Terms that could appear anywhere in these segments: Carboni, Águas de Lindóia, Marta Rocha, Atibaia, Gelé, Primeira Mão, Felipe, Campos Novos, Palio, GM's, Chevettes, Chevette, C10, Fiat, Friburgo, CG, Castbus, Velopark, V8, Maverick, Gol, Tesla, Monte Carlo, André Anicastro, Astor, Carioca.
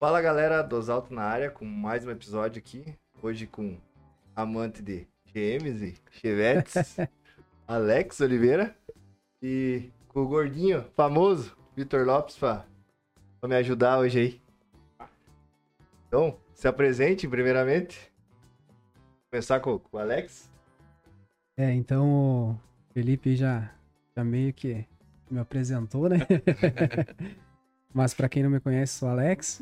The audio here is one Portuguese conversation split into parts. Fala galera, Dos Alto na área com mais um episódio aqui. Hoje com amante de GMs e Chevettes, Alex Oliveira. E com o gordinho famoso, Vitor Lopes, pra me ajudar hoje aí. Então, se apresente primeiramente. Vou começar com o Alex. Então o Felipe já meio que me apresentou, né? Mas pra quem não me conhece, sou o Alex.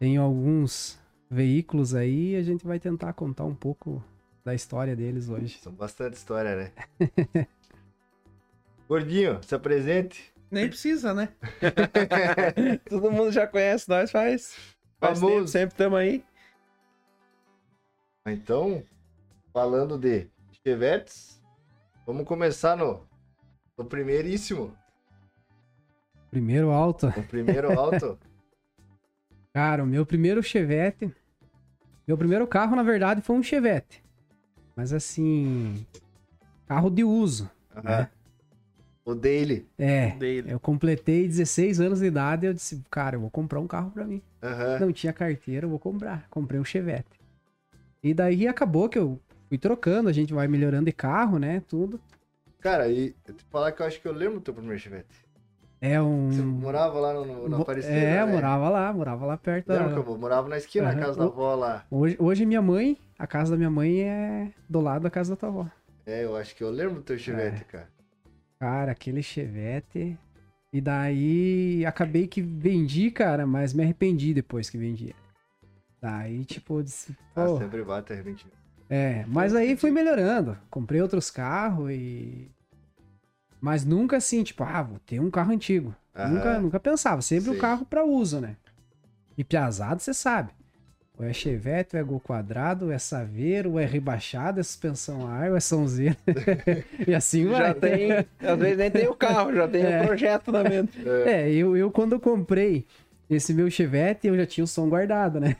Tenho alguns veículos aí e a gente vai tentar contar um pouco da história deles hoje. São bastante história, né? Gordinho, se apresente. Nem precisa, né? Todo mundo já conhece, nós faz tempo, sempre estamos aí. Então, falando de Chevettes, vamos começar no primeiríssimo. Primeiro alto. O primeiro alto. Cara, o meu primeiro Chevette, meu primeiro carro, na verdade, foi um Chevette. Mas assim, carro de uso. Uhum. Né? O daily. Eu completei 16 anos de idade e eu disse, cara, eu vou comprar um carro pra mim. Uhum. Não tinha carteira, eu vou comprar. Comprei um Chevette. E daí acabou que eu fui trocando, a gente vai melhorando de carro, né, tudo. Cara, e eu te falar que eu acho que eu lembro do teu primeiro Chevette. Você morava lá na Aparecida? Né? morava lá perto. Lembra que eu morava na esquina, na casa da avó lá. Hoje minha mãe, a casa da minha mãe é do lado da casa da tua avó. Eu acho que eu lembro do teu Chevette, cara. Cara, aquele Chevette. E daí, acabei que vendi, cara, mas me arrependi depois que vendi. Daí, tipo, disse... sempre bate arrependimento. Mas aí fui melhorando. Comprei outros carros e... Mas nunca assim, tipo, vou ter um carro antigo. Aham. Nunca pensava. Sempre o carro pra uso, né? E piazado, você sabe. Ou é Chevette, ou é Gol Quadrado, ou é Saveiro, ou é rebaixado, é suspensão a ar, ou é Sonzeira. E assim vai. Já tem, às vezes nem tem o carro, já tem o projeto na mente. Eu quando eu comprei esse meu Chevette, eu já tinha o som guardado, né?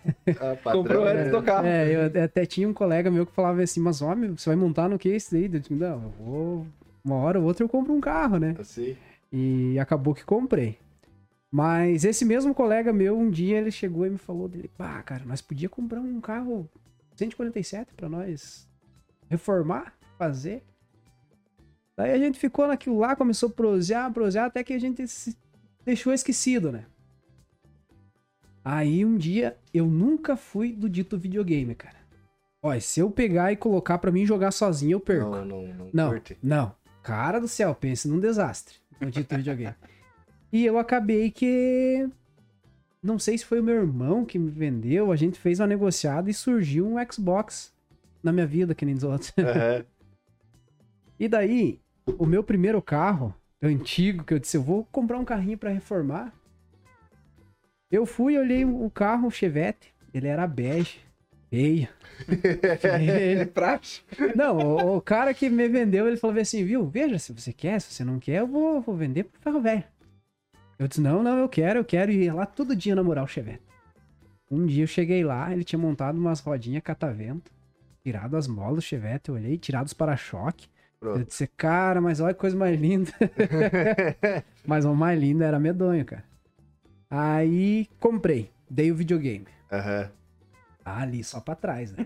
Patrão, comprou antes do carro. Eu até tinha um colega meu que falava assim, mas homem, você vai montar no que isso daí? Eu disse, não, eu vou... Uma hora ou outra eu compro um carro, né? Assim. E acabou que comprei. Mas esse mesmo colega meu, um dia ele chegou e me falou dele, cara, nós podíamos comprar um carro 147 pra nós reformar, fazer. Daí a gente ficou naquilo lá, começou a prosear, até que a gente se deixou esquecido, né? Aí um dia, eu nunca fui do dito videogame, cara. Olha, se eu pegar e colocar pra mim jogar sozinho, eu perco. Não. Cara do céu, pense num desastre. No dito videogame. E eu acabei que... Não sei se foi o meu irmão que me vendeu, a gente fez uma negociada e surgiu um Xbox na minha vida, que nem dos outros. Uhum. E daí, o meu primeiro carro, antigo, que eu disse, eu vou comprar um carrinho pra reformar. Eu fui, olhei o carro, o Chevette, ele era bege. Feio. Prático. Não, o cara que me vendeu, ele falou assim, viu, veja, se você quer, se você não quer, eu vou vender pro ferro velho. Eu disse, não, eu quero ir lá todo dia namorar o Chevette. Um dia eu cheguei lá, ele tinha montado umas rodinhas catavento, tirado as molas do Chevette, eu olhei, tirado os para-choque. Eu disse, cara, mas olha que coisa mais linda. Mas o mais lindo era medonho, cara. Aí comprei, dei o videogame. Aham. Ali, só pra trás, né?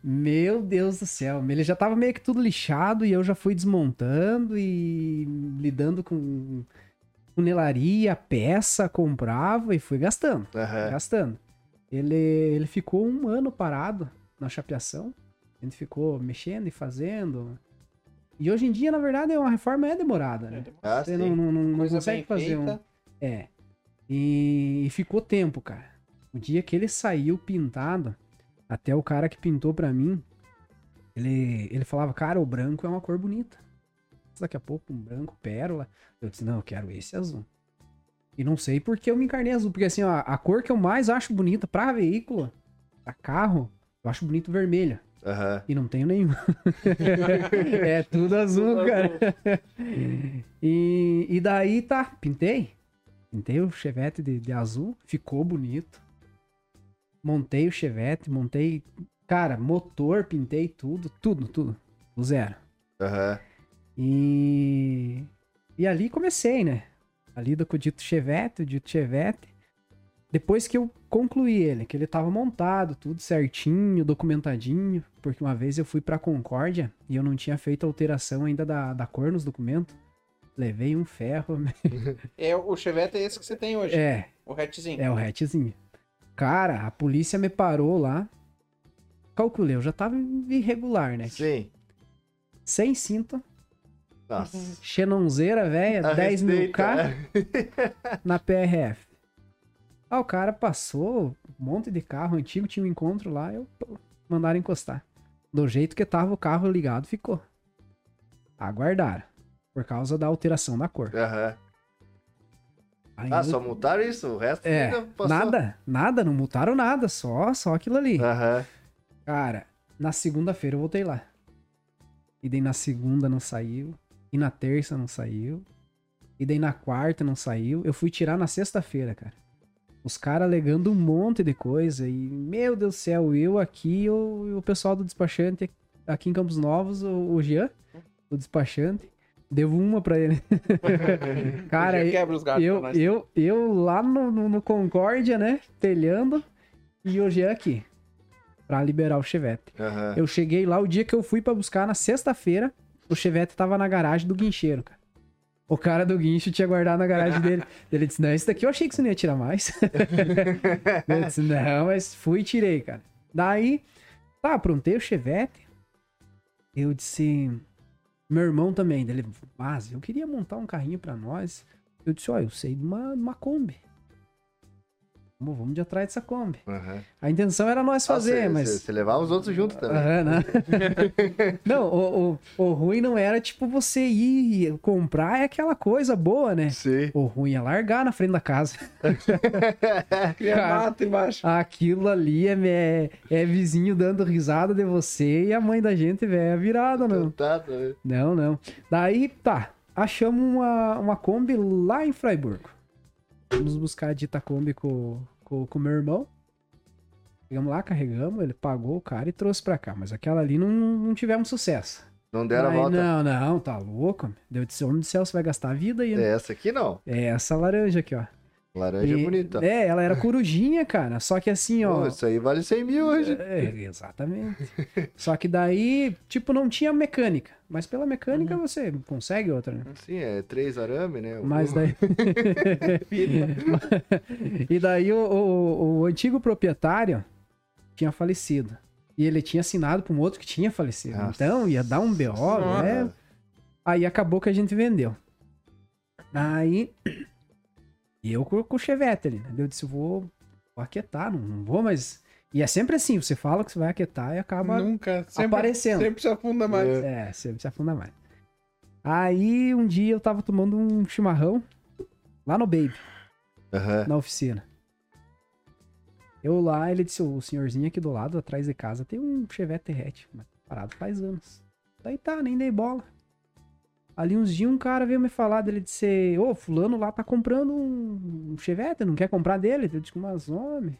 Meu Deus do céu. Ele já tava meio que tudo lixado e eu já fui desmontando e lidando com funelaria, peça, comprava e fui gastando. Uhum. Ele ficou um ano parado na chapeação. A gente ficou mexendo e fazendo. E hoje em dia, na verdade, uma reforma é demorada, né? Você não consegue fazer um... E ficou tempo, cara. O dia que ele saiu pintado, até o cara que pintou pra mim, ele falava, cara, o branco é uma cor bonita. Daqui a pouco, um branco, pérola. Eu disse, não, eu quero esse azul. E não sei por que eu me encarnei azul, porque assim, a cor que eu mais acho bonita pra veículo, pra carro, eu acho bonito vermelha. Uhum. E não tenho nenhum. É tudo azul, cara. E daí tá, pintei o Chevette de azul, ficou bonito. Montei o Chevette, cara, motor, pintei tudo, do zero. Aham. Uhum. E ali comecei, né? A lida com o dito Chevette. Depois que eu concluí ele, que ele tava montado, tudo certinho, documentadinho, porque uma vez eu fui pra Concórdia e eu não tinha feito alteração ainda da cor nos documentos. Levei um ferro. É, o Chevette é esse que você tem hoje? É. O hatchzinho? É, o hatchzinho. Cara, a polícia me parou lá. Calculei, eu já tava irregular, né? Sim. Sem cinta. Nossa. Xenonzeira, velha, 10 mil K na PRF. Ah, o cara passou um monte de carro antigo, tinha um encontro lá, eu mandaram encostar. Do jeito que tava o carro ligado, ficou. Aguardaram. Por causa da alteração da cor. Aham. Uhum. Ah, só multaram isso? O resto ainda passou? Nada, não multaram nada, só aquilo ali. Aham. Uhum. Cara, na segunda-feira eu voltei lá. E daí na segunda não saiu. E na terça não saiu. E daí na quarta não saiu. Eu fui tirar na sexta-feira, cara. Os caras alegando um monte de coisa. E, meu Deus do céu, eu aqui, o pessoal do despachante aqui em Campos Novos, o Jean, o despachante, devo uma pra ele. Cara, eu lá no Concórdia, né, telhando, e o Jean aqui, pra liberar o Chevette. Uhum. Eu cheguei lá, o dia que eu fui pra buscar, na sexta-feira, o Chevette tava na garagem do guincheiro, cara. O cara do guincho tinha guardado na garagem dele. Ele disse, não, isso daqui eu achei que você não ia tirar mais. Eu disse, não, mas fui e tirei, cara. Daí, tá, aprontei o Chevette. Eu disse, meu irmão também. Ele, mas eu queria montar um carrinho pra nós. Eu disse, ó, eu sei de uma Kombi. Vamos de atrás dessa Kombi. Uhum. A intenção era nós fazer, mas... Você levar os outros junto também. Uhum, não, o ruim não era, tipo, você ir comprar é aquela coisa boa, né? Sim. O ruim é largar na frente da casa. Cara, mato embaixo. Aquilo ali é vizinho dando risada de você e a mãe da gente, velho, é virada, não. Não. Daí, tá, achamos uma Kombi lá em Friburgo. Vamos buscar a dita Kombi com o meu irmão. Chegamos lá, carregamos, ele pagou o cara e trouxe pra cá. Mas aquela ali não tivemos sucesso. Não deram a volta? Não, tá louco. Deu de ser homem do céu, você vai gastar a vida aí. Né? Essa aqui não. É essa laranja aqui, ó. Laranja e, bonita. É, ela era corujinha, cara. Só que assim, ó... Isso aí vale 100 mil hoje. É, exatamente. Só que daí, tipo, não tinha mecânica. Mas pela mecânica você consegue outra, né? Sim, é 3 arame, né? Mas daí... E daí o antigo proprietário tinha falecido. E ele tinha assinado pra um outro que tinha falecido. Nossa. Então ia dar um B.O., né? Aí acabou que a gente vendeu. Aí... E eu com o Chevette ali, né? Eu disse, vou aquietar, não vou, mas... E é sempre assim, você fala que você vai aquietar e acaba aparecendo. Sempre se afunda mais. É, sempre se afunda mais. Aí, um dia eu tava tomando um chimarrão lá no Baby, na oficina. Eu lá, ele disse, o senhorzinho aqui do lado, atrás de casa, tem um Chevette hatch, parado faz anos. Daí tá, nem dei bola. Ali uns dias um cara veio me falar dele, disse, ô, fulano lá tá comprando um Chevette, não quer comprar dele? Eu disse, mas homem,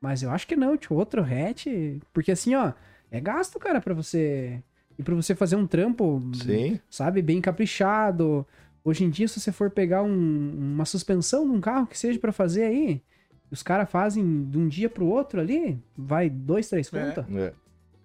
mas eu acho que não, tinha outro hatch, porque assim, ó, é gasto, cara, pra você, e pra você fazer um trampo, sim, sabe, bem caprichado. Hoje em dia, se você for pegar uma suspensão de um carro que seja pra fazer aí, os caras fazem de um dia pro outro ali, vai 2, 3 contas. É.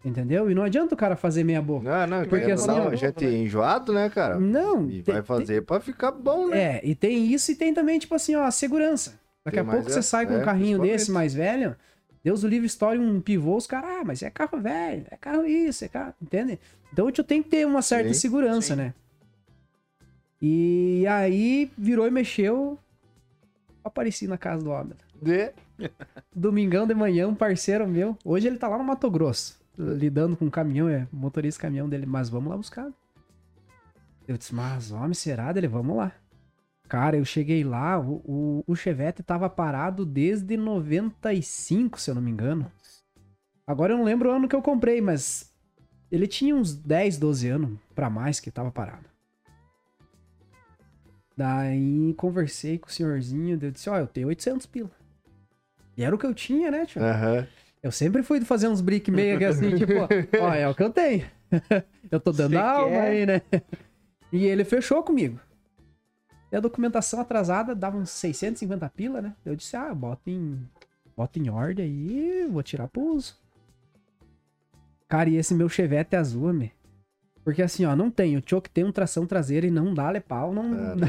Entendeu? E não adianta o cara fazer meia boca. Não, porque assim, a gente é enjoado, né, cara? Não. E vai fazer pra ficar bom, né? É, e tem isso e tem também, tipo assim, ó, a segurança. Daqui a pouco você sai com um carrinho desse mais velho, Deus o livre história, um pivô, os caras, mas é carro velho, é carro isso, é carro, entende? Então eu tenho que ter uma certa segurança, né? E aí, virou e mexeu, apareci na casa do homem. Domingão de manhã, um parceiro meu, hoje ele tá lá no Mato Grosso. Lidando com um caminhão, motorista caminhão dele, mas vamos lá buscar. Eu disse, mas homem, será dele? Vamos lá. Cara, eu cheguei lá, o Chevette tava parado desde 95, se eu não me engano. Agora eu não lembro o ano que eu comprei, mas ele tinha uns 10, 12 anos pra mais que tava parado. Daí conversei com o senhorzinho, eu disse, ó, eu tenho 800 pila. E era o que eu tinha, né, tio? Aham. Eu sempre fui fazer uns brick meio assim, tipo, ó, é o que eu tenho. Eu tô dando alma aí, né? E ele fechou comigo. E a documentação atrasada dava uns 650 pila, né? Eu disse, ah, bota em ordem aí, vou tirar pro uso. Cara, e esse meu Chevette é azul, amigo. Porque assim, ó, não tem. O Choke tem um tração traseira e não dá lepau. Não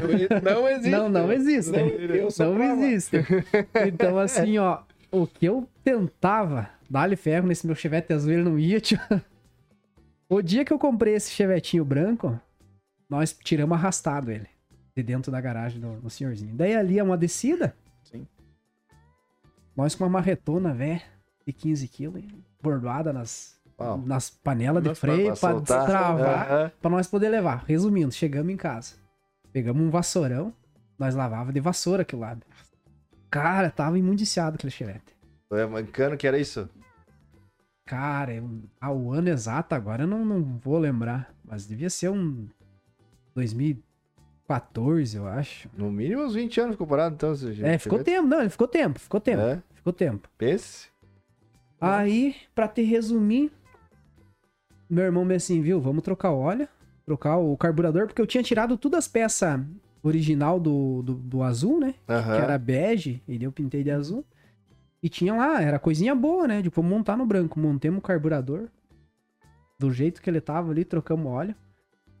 existe. Não existe. Não existe. Então assim, ó, o que eu tentava dar-lhe ferro nesse meu Chevette azul, ele não ia, tio. O dia que eu comprei esse Chevetinho branco, nós tiramos arrastado ele de dentro da garagem do senhorzinho. Daí ali é uma descida. Sim. Nós com uma marretona, velho, de 15 quilos, bordoada nas panelas de freio pra destravar, pra nós poder levar. Resumindo, chegamos em casa, pegamos um vassourão, nós lavava de vassoura aquilo lá. Cara, tava imundiciado aquele Chevette. É mancando que era isso? Cara, o ano exato agora eu não vou lembrar, mas devia ser um 2014, eu acho. No mínimo uns 20 anos comparado, então. É, ficou tempo, não, ele ficou tempo. É? Ficou tempo. Pense. Aí, pra te resumir, meu irmão me assim, viu, vamos trocar o óleo, trocar o carburador, porque eu tinha tirado todas as peças original do azul, né? Uhum. Que era bege, e eu pintei de azul. E tinha lá, era coisinha boa, né? Tipo, montar no branco. Montemos o carburador do jeito que ele tava ali, trocamos óleo.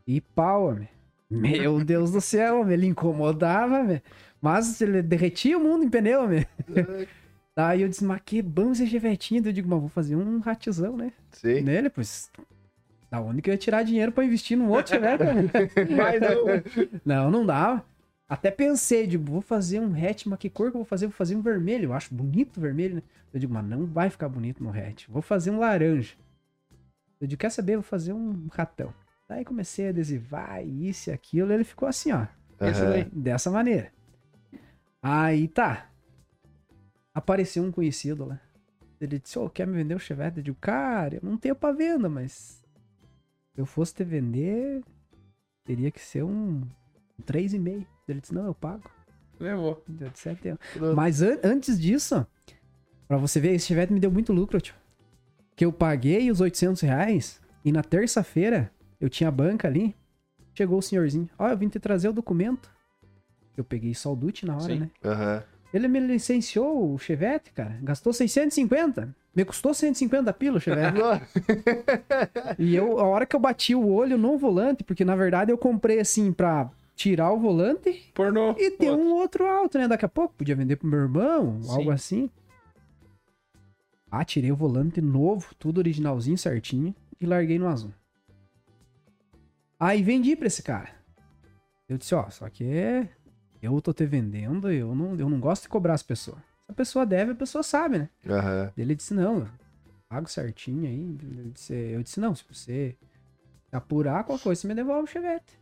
E pau, homem. Meu Deus do céu, homem. Ele incomodava, velho. Mas ele derretia o mundo em pneu, velho. Daí eu disse, mas que bom esse Chevetinho. Eu digo, mas vou fazer um ratizão, né? Sim. Nele, pois... Da onde que eu ia tirar dinheiro pra investir num outro Chevette, né? Mas não dava. Até pensei, tipo, vou fazer um hatch, mas que cor que eu vou fazer? Vou fazer um vermelho, eu acho bonito o vermelho, né? Eu digo, mas não vai ficar bonito no hatch. Vou fazer um laranja. Eu digo, quer saber? Vou fazer um ratão. Daí comecei a adesivar, isso e aquilo, e ele ficou assim, ó. Uhum. Dessa maneira. Aí tá. Apareceu um conhecido lá. Ele disse, ô, quer me vender o Chevette? Eu digo, cara, eu não tenho pra venda, mas... Se eu fosse te vender, teria que ser um 3,5. Ele disse, não, eu pago. Levou. Deu de 7 euros. Mas antes disso, pra você ver, esse Chevette me deu muito lucro, tio. Que eu paguei os 800 reais e na terça-feira, eu tinha a banca ali, chegou o senhorzinho. Ó, eu vim te trazer o documento. Eu peguei só o DUT na hora, sim, né? Uhum. Ele me licenciou o Chevette, cara. Gastou 650. Me custou 150 pila o Chevette. E eu, a hora que eu bati o olho no volante, porque na verdade eu comprei assim pra... tirar o volante pornô, e ter um outro alto, né? Daqui a pouco podia vender pro meu irmão, sim, algo assim. Ah, tirei o volante novo, tudo originalzinho, certinho, e larguei no azul. Aí vendi pra esse cara. Eu disse, ó, só que eu tô te vendendo, eu não gosto de cobrar as pessoas. Se a pessoa deve, a pessoa sabe, né? Uhum. Ele disse, não, eu pago certinho aí. Eu disse, não, se você apurar qualquer coisa, você me devolve o Chevette.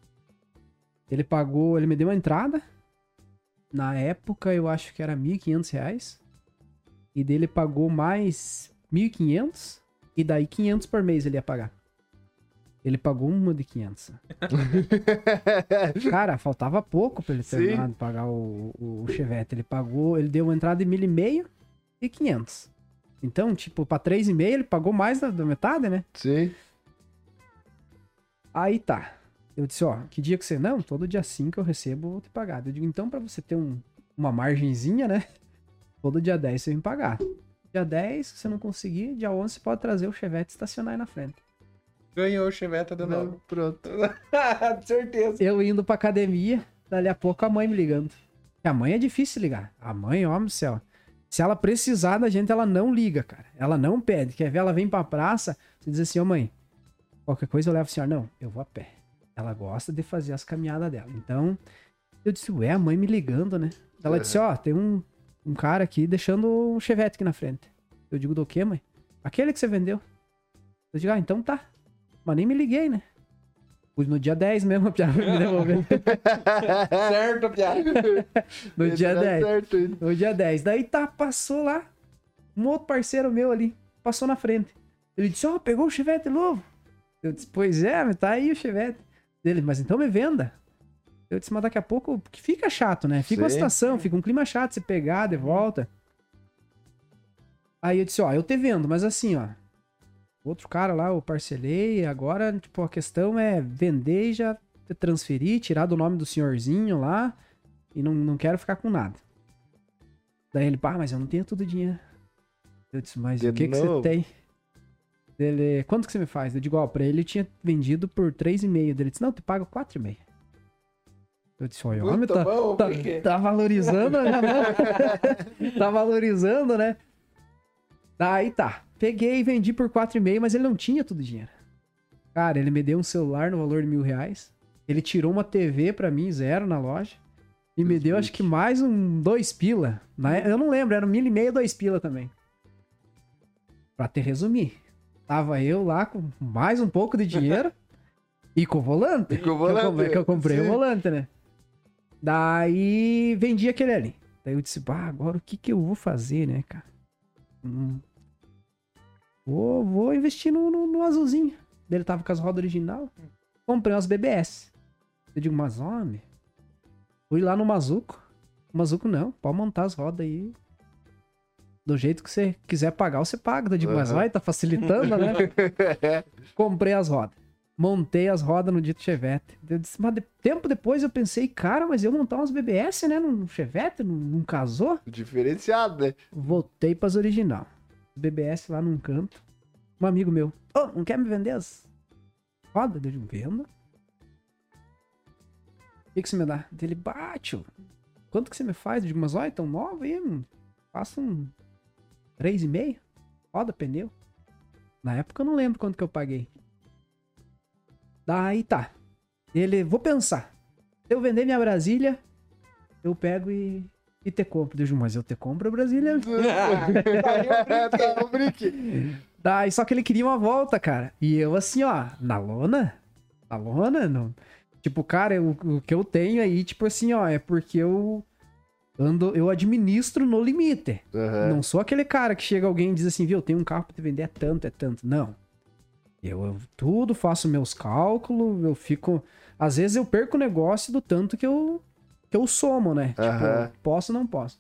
Ele pagou, ele me deu uma entrada, na época eu acho que era R$1.500, e dele pagou mais R$1.500, e daí R$500 por mês ele ia pagar. Ele pagou uma de R$500. Cara, faltava pouco pra ele terminar de pagar o Chevette. Ele pagou, ele deu uma entrada de R$1.500 e R$500. Então, tipo, pra R$3,5 ele pagou mais da metade, né? Sim. Aí tá. Eu disse, ó, que dia que você... Não, todo dia 5 eu recebo, vou te pagar. Eu digo, então, pra você ter uma margenzinha, né? Todo dia 10 você me pagar. Dia 10, se você não conseguir, dia 11 você pode trazer o Chevette e estacionar aí na frente. Ganhou o Chevette do novo. Pronto. Certeza. Eu indo pra academia, dali a pouco a mãe me ligando. A mãe é difícil ligar. A mãe, ó, meu céu. Se ela precisar da gente, ela não liga, cara. Ela não pede. Quer ver, ela vem pra praça, você diz assim, ô mãe, qualquer coisa eu levo a senhora. Não, eu vou a pé. Ela gosta de fazer as caminhadas dela. Então, eu disse, ué, a mãe me ligando, né? Ela disse, ó, tem um cara aqui deixando um Chevette aqui na frente. Eu digo, do quê, mãe? Aquele que você vendeu. Eu digo, ah, então tá. Mas nem me liguei, né? Fui no dia 10 mesmo, a piada me devolveu. Certo, a piada. No dia 10. Certo. No dia 10. Daí tá, passou lá. Um outro parceiro meu ali, passou na frente. Ele disse, ó, pegou o Chevette novo. Eu disse, pois é, tá aí o Chevette. Dele, mas então me venda. Eu disse, mas daqui a pouco, porque fica chato, né? Fica uma situação, fica um clima chato, você pegar de volta. Aí eu disse, ó, eu te vendo, mas assim, ó, outro cara lá eu parcelei, agora, tipo, a questão é vender e já transferir, tirar do nome do senhorzinho lá, E não quero ficar com nada. Daí ele, pá, mas eu não tenho todo o dinheiro. Eu disse, mas o que você tem? Ele, quanto que você me faz? Eu digo, ó, pra ele eu tinha vendido por 3,5. Ele disse, não, eu te pago 4,5. Eu disse, olha, o homem tá valorizando, né? Tá valorizando, né? Daí tá, peguei e vendi por 4,5, mas ele não tinha todo o dinheiro. Cara, ele me deu um celular no valor de R$1.000. Ele tirou uma TV pra mim, zero, na loja. E me deu, acho que mais um 2 pila. Eu não lembro, era 1,5 e 2 pila também. Pra te resumir, tava eu lá com mais um pouco de dinheiro e com o volante. E com o volante. Que eu comprei o volante, né? Daí vendi aquele ali. Daí eu disse, bah, agora o que que eu vou fazer, né, cara? Vou investir no azulzinho. Daí ele tava com as rodas original. Comprei umas BBS. Eu digo, mas homem... Fui lá no Mazuco. O Mazuco não, pode montar as rodas aí. Do jeito que você quiser pagar, você paga. Eu digo, mas vai, tá facilitando, né? Comprei as rodas. Montei as rodas no dito Chevette. Eu disse, mas tempo depois eu pensei, cara, mas eu montar umas BBS, né? Num Chevette, não casou? Diferenciado, né? Voltei pras original. BBS lá num canto. Um amigo meu, oh, não quer me vender as rodas? Eu digo, venda. O que você me dá? Ele bate, quanto que você me faz? Eu digo, mas olha, tão nova aí, mano. Faça um 3,5. Roda, pneu. Na época eu não lembro quanto que eu paguei. Daí tá. Ele, vou pensar. Se eu vender minha Brasília, eu pego e te compro. Eu digo, mas eu te compro a Brasília. Tá, brinque. Daí, só que ele queria uma volta, cara. E eu assim, ó, na lona, não... Tipo, cara, o que eu tenho aí, tipo assim, ó, é porque eu administro no limite. Uhum. Não sou aquele cara que chega alguém e diz assim, viu, eu tenho um carro pra te vender, é tanto. Não. Eu tudo, faço meus cálculos, eu fico... Às vezes eu perco o negócio do tanto que eu somo, né? Uhum. Tipo, posso ou não posso.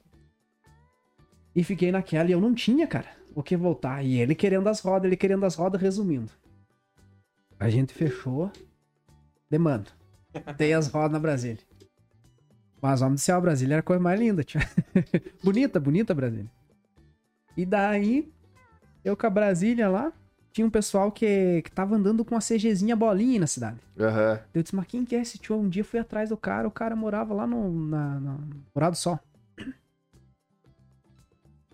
E fiquei naquela e eu não tinha, cara, o que voltar. E ele querendo as rodas, resumindo. A gente fechou... Demando. Tem as rodas na Brasília. Mas, homem do céu, a Brasília era a coisa mais linda, tio. bonita a Brasília. E daí, eu com a Brasília lá, tinha um pessoal que tava andando com uma CGzinha bolinha na cidade. Uhum. Eu disse, mas quem que é esse tio? Um dia eu fui atrás do cara, o cara morava lá na Morado do Sol.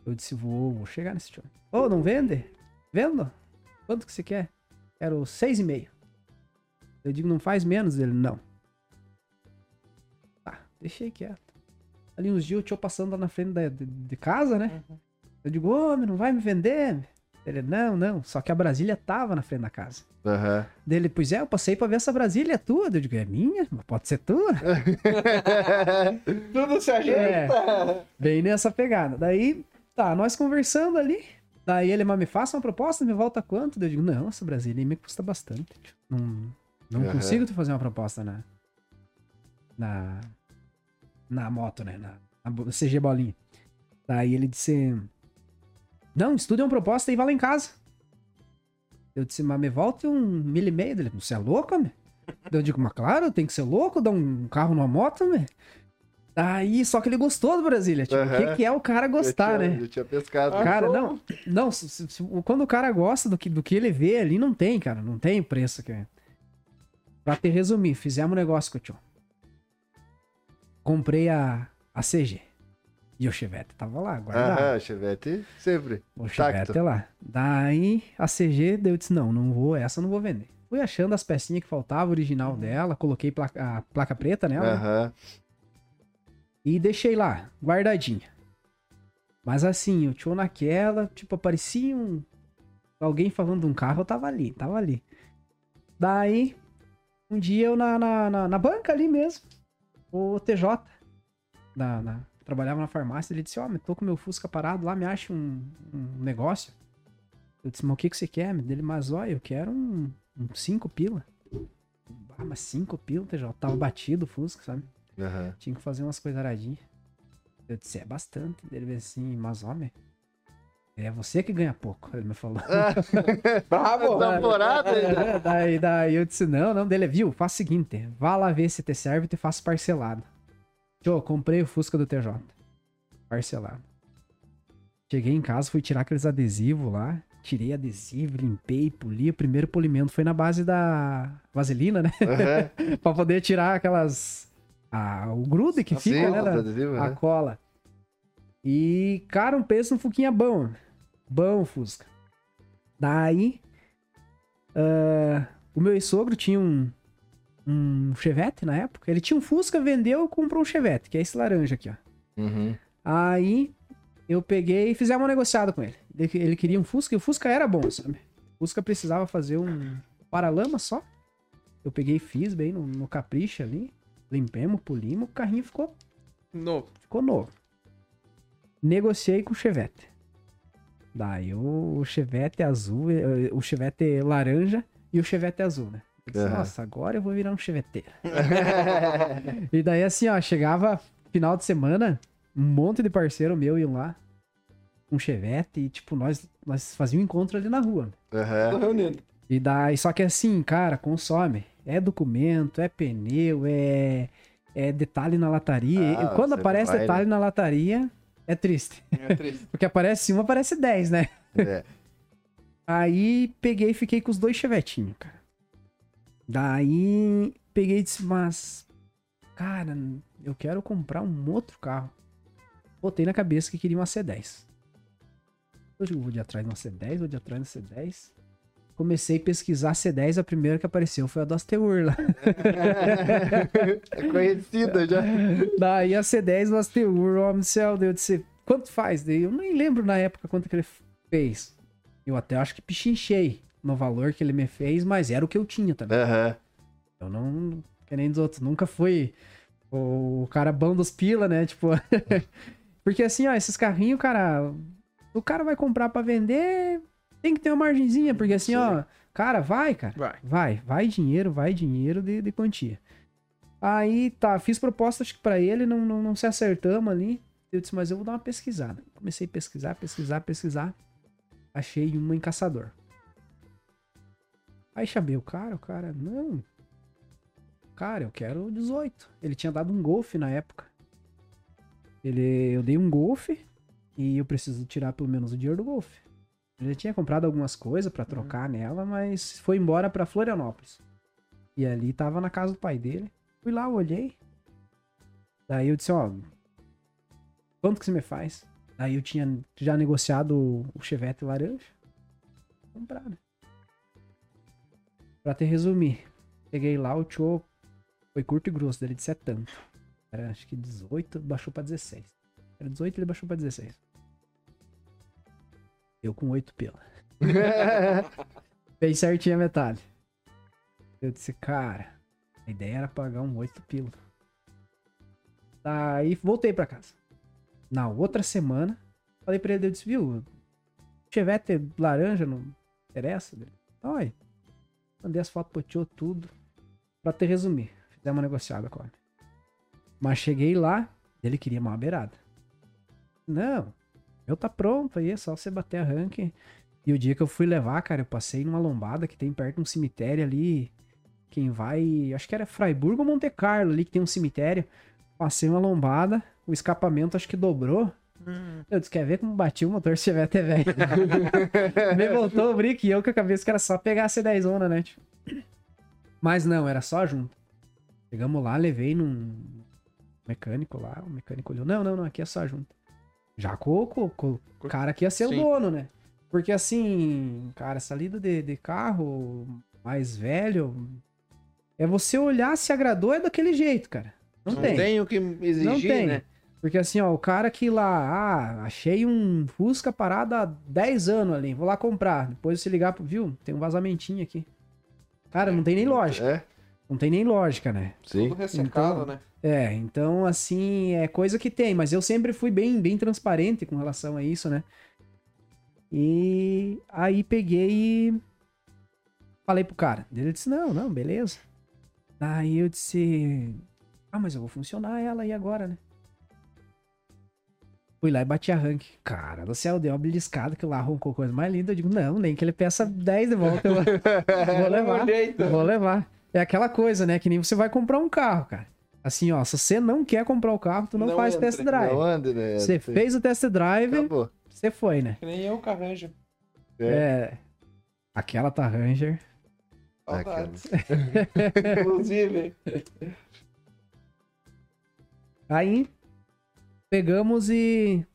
Eu disse, vou chegar nesse tio. Ô, não vende? Vendo? Quanto que você quer? Era o 6,5. Eu digo, não faz menos dele? Não. Tá, deixei quieto. Ali uns dias o tio passando lá na frente de casa, né? Uhum. Eu digo, ô, não vai me vender? Ele, não. Só que a Brasília tava na frente da casa. Uhum. Dele, pois é, eu passei pra ver essa Brasília, é tua. Eu digo, é minha? Mas pode ser tua. Tudo se ajeita. É, bem nessa pegada. Daí, tá, nós conversando ali. Daí ele, mas me faça uma proposta, me volta quanto? Eu digo, não, essa Brasília me custa bastante. Não uhum. consigo te fazer uma proposta na moto, né? Na CG bolinha. Daí ele disse... Não, estuda uma proposta e vai lá em casa. Eu disse, mas me volta 1,5 mil. Ele disse, você é louco, meu? Eu digo, mas claro, tem que ser louco, dar um carro numa moto, meu. Daí, só que ele gostou do Brasília. Tipo, uhum. O que é o cara gostar, né? Eu tinha pescado. Cara, não quando o cara gosta do que ele vê ali, não tem, cara. Não tem preço, cara. Pra te resumir, fizemos um negócio com o tio. Comprei a CG. E o Chevette tava lá, guardado. Ah, o Chevette sempre. O Chevette é lá. Daí a CG, eu disse, não vou vender. Fui achando as pecinhas que faltavam, original dela, coloquei a placa preta nela. Né? E deixei lá, guardadinha. Mas assim, o tio naquela, tipo, aparecia alguém falando de um carro, eu tava ali. Daí... Um dia eu na banca ali mesmo, o TJ, trabalhava na farmácia, ele disse, ó, tô com meu Fusca parado lá, me acha um negócio. Eu disse, mas o que você quer? Ele, mas ó, eu quero um 5 pila. Ah, mas 5 pila, TJ, tava batido o Fusca, sabe? Uhum. Tinha que fazer umas coisaradinhas. Eu disse, é bastante. Ele veio assim, mas ó, meu... É você que ganha pouco, ele me falou. Bravo! Namorado, né? Daí eu disse, não, dele é, viu? Faz o seguinte, vá lá ver se te serve e te faço parcelado. Tio, comprei o Fusca do TJ. Parcelado. Cheguei em casa, fui tirar aqueles adesivos lá. Tirei adesivo, limpei, poli. O primeiro polimento foi na base da vaselina, né? Uhum. Pra poder tirar aquelas... o grude que assim, fica, né? A cola. E, cara, um peso no Fuquinha bom. Bom, Fusca. Daí, o meu ex-sogro tinha um Chevette na época. Ele tinha um Fusca, vendeu e comprou um Chevette, que é esse laranja aqui, ó. Uhum. Aí, eu peguei e fizemos uma negociada com ele. Ele queria um Fusca, e o Fusca era bom, sabe? O Fusca precisava fazer um paralama só. Eu peguei e fiz bem no capricho ali. Limpemos, polimos, o carrinho ficou... novo. Ficou novo. Negociei com o Chevette. Daí o Chevette azul, o Chevette laranja e o Chevette azul, né? Eu disse, nossa, agora eu vou virar um cheveteiro. E daí assim, ó, chegava final de semana, um monte de parceiro meu iam lá, um Chevette, e tipo, nós fazíamos um encontro ali na rua. Uhum. E daí, só que assim, cara, consome. É documento, é pneu, é detalhe na lataria. E quando aparece detalhe na lataria... é triste. É triste. Porque aparece uma, aparece 10, né? É. Aí peguei e fiquei com os dois chevetinhos, cara. Daí peguei e disse, mas... cara, eu quero comprar um outro carro. Botei na cabeça que queria uma C10. Eu digo, vou de atrás na C10. Comecei a pesquisar C10, a primeira que apareceu foi a da Astor lá. É conhecida já. Daí a C10 da Astor, homem do céu, eu disse, quanto faz? Daí eu nem lembro na época quanto que ele fez. Eu até acho que pichinchei no valor que ele me fez, mas era o que eu tinha também. Uhum. Eu não, que nem dos outros, nunca fui o cara bom dos pila, né? Tipo, porque assim, ó, esses carrinhos, cara, o cara vai comprar pra vender... tem que ter uma margenzinha, porque assim, ó... cara, vai dinheiro de quantia. Aí, tá, fiz proposta, acho que pra ele, não se acertamos ali. Eu disse, mas eu vou dar uma pesquisada. Comecei a pesquisar. Achei uma em Caçador. Aí chamei o cara, não... cara, eu quero 18. Ele tinha dado um Golf na época. Eu dei um Golf e eu preciso tirar pelo menos o dinheiro do Golf. Ele tinha comprado algumas coisas pra trocar nela, mas foi embora pra Florianópolis. E ali tava na casa do pai dele. Fui lá, olhei. Daí eu disse, ó, quanto que você me faz? Daí eu tinha já negociado o Chevette laranja. Comprar, né? Pra te resumir. Cheguei lá, o tio foi curto e grosso dele, disse é tanto. Era acho que 18, baixou pra 16. Era 18, ele baixou pra 16. Eu com 8 pila. Bem certinho a metade. Eu disse, cara, a ideia era pagar um 8 pila. Daí voltei pra casa. Na outra semana, falei pra ele, eu disse, viu, Chevette laranja não interessa? Então aí, mandei as fotos pro tio, tudo. Pra te resumir, fizemos uma negociada com ele. Mas cheguei lá, ele queria uma beirada. Não, eu tá pronto aí, é só você bater arranque. E o dia que eu fui levar, cara, eu passei numa lombada que tem perto de um cemitério ali. Quem vai... acho que era Friburgo ou Monte Carlo ali, que tem um cemitério. Passei uma lombada, o escapamento acho que dobrou. Eu disse, quer ver como bati o motor se tiver até velho? Me voltou o brick e eu com a cabeça que era só pegar a C10 zona, né? Mas não, era só junto. Chegamos lá, levei num mecânico lá, o mecânico olhou, não, aqui é só junto. Já com o cara que ia ser o dono, né? Porque assim, cara, salida de carro mais velho, é você olhar se agradou, é daquele jeito, cara. Não tem o que exigir, não tem, né? Porque assim, ó, o cara que lá, achei um Fusca parado há 10 anos ali, vou lá comprar. Depois se ligar, viu? Tem um vazamentinho aqui. Cara, não tem nem lógica. É? Não tem nem lógica, né? Sim. Tudo ressecado, então, né? É, então, assim, é coisa que tem. Mas eu sempre fui bem transparente com relação a isso, né? E aí peguei e falei pro cara. Ele disse, não, beleza. Aí eu disse, mas eu vou funcionar ela aí agora, né? Fui lá e bati arranque. Cara do céu, deu uma beliscada que lá arrancou coisa mais linda. Eu digo, não, nem que ele peça 10 de volta. Eu vou levar. É aquela coisa, né? Que nem você vai comprar um carro, cara. Assim, ó, se você não quer comprar o carro, tu não faz o test drive. Não anda, né? Você fez o test drive, acabou. Você foi, né? Que nem eu com a Ranger. É. Aquela tá Ranger. Aquela. Inclusive. Aí, pegamos e...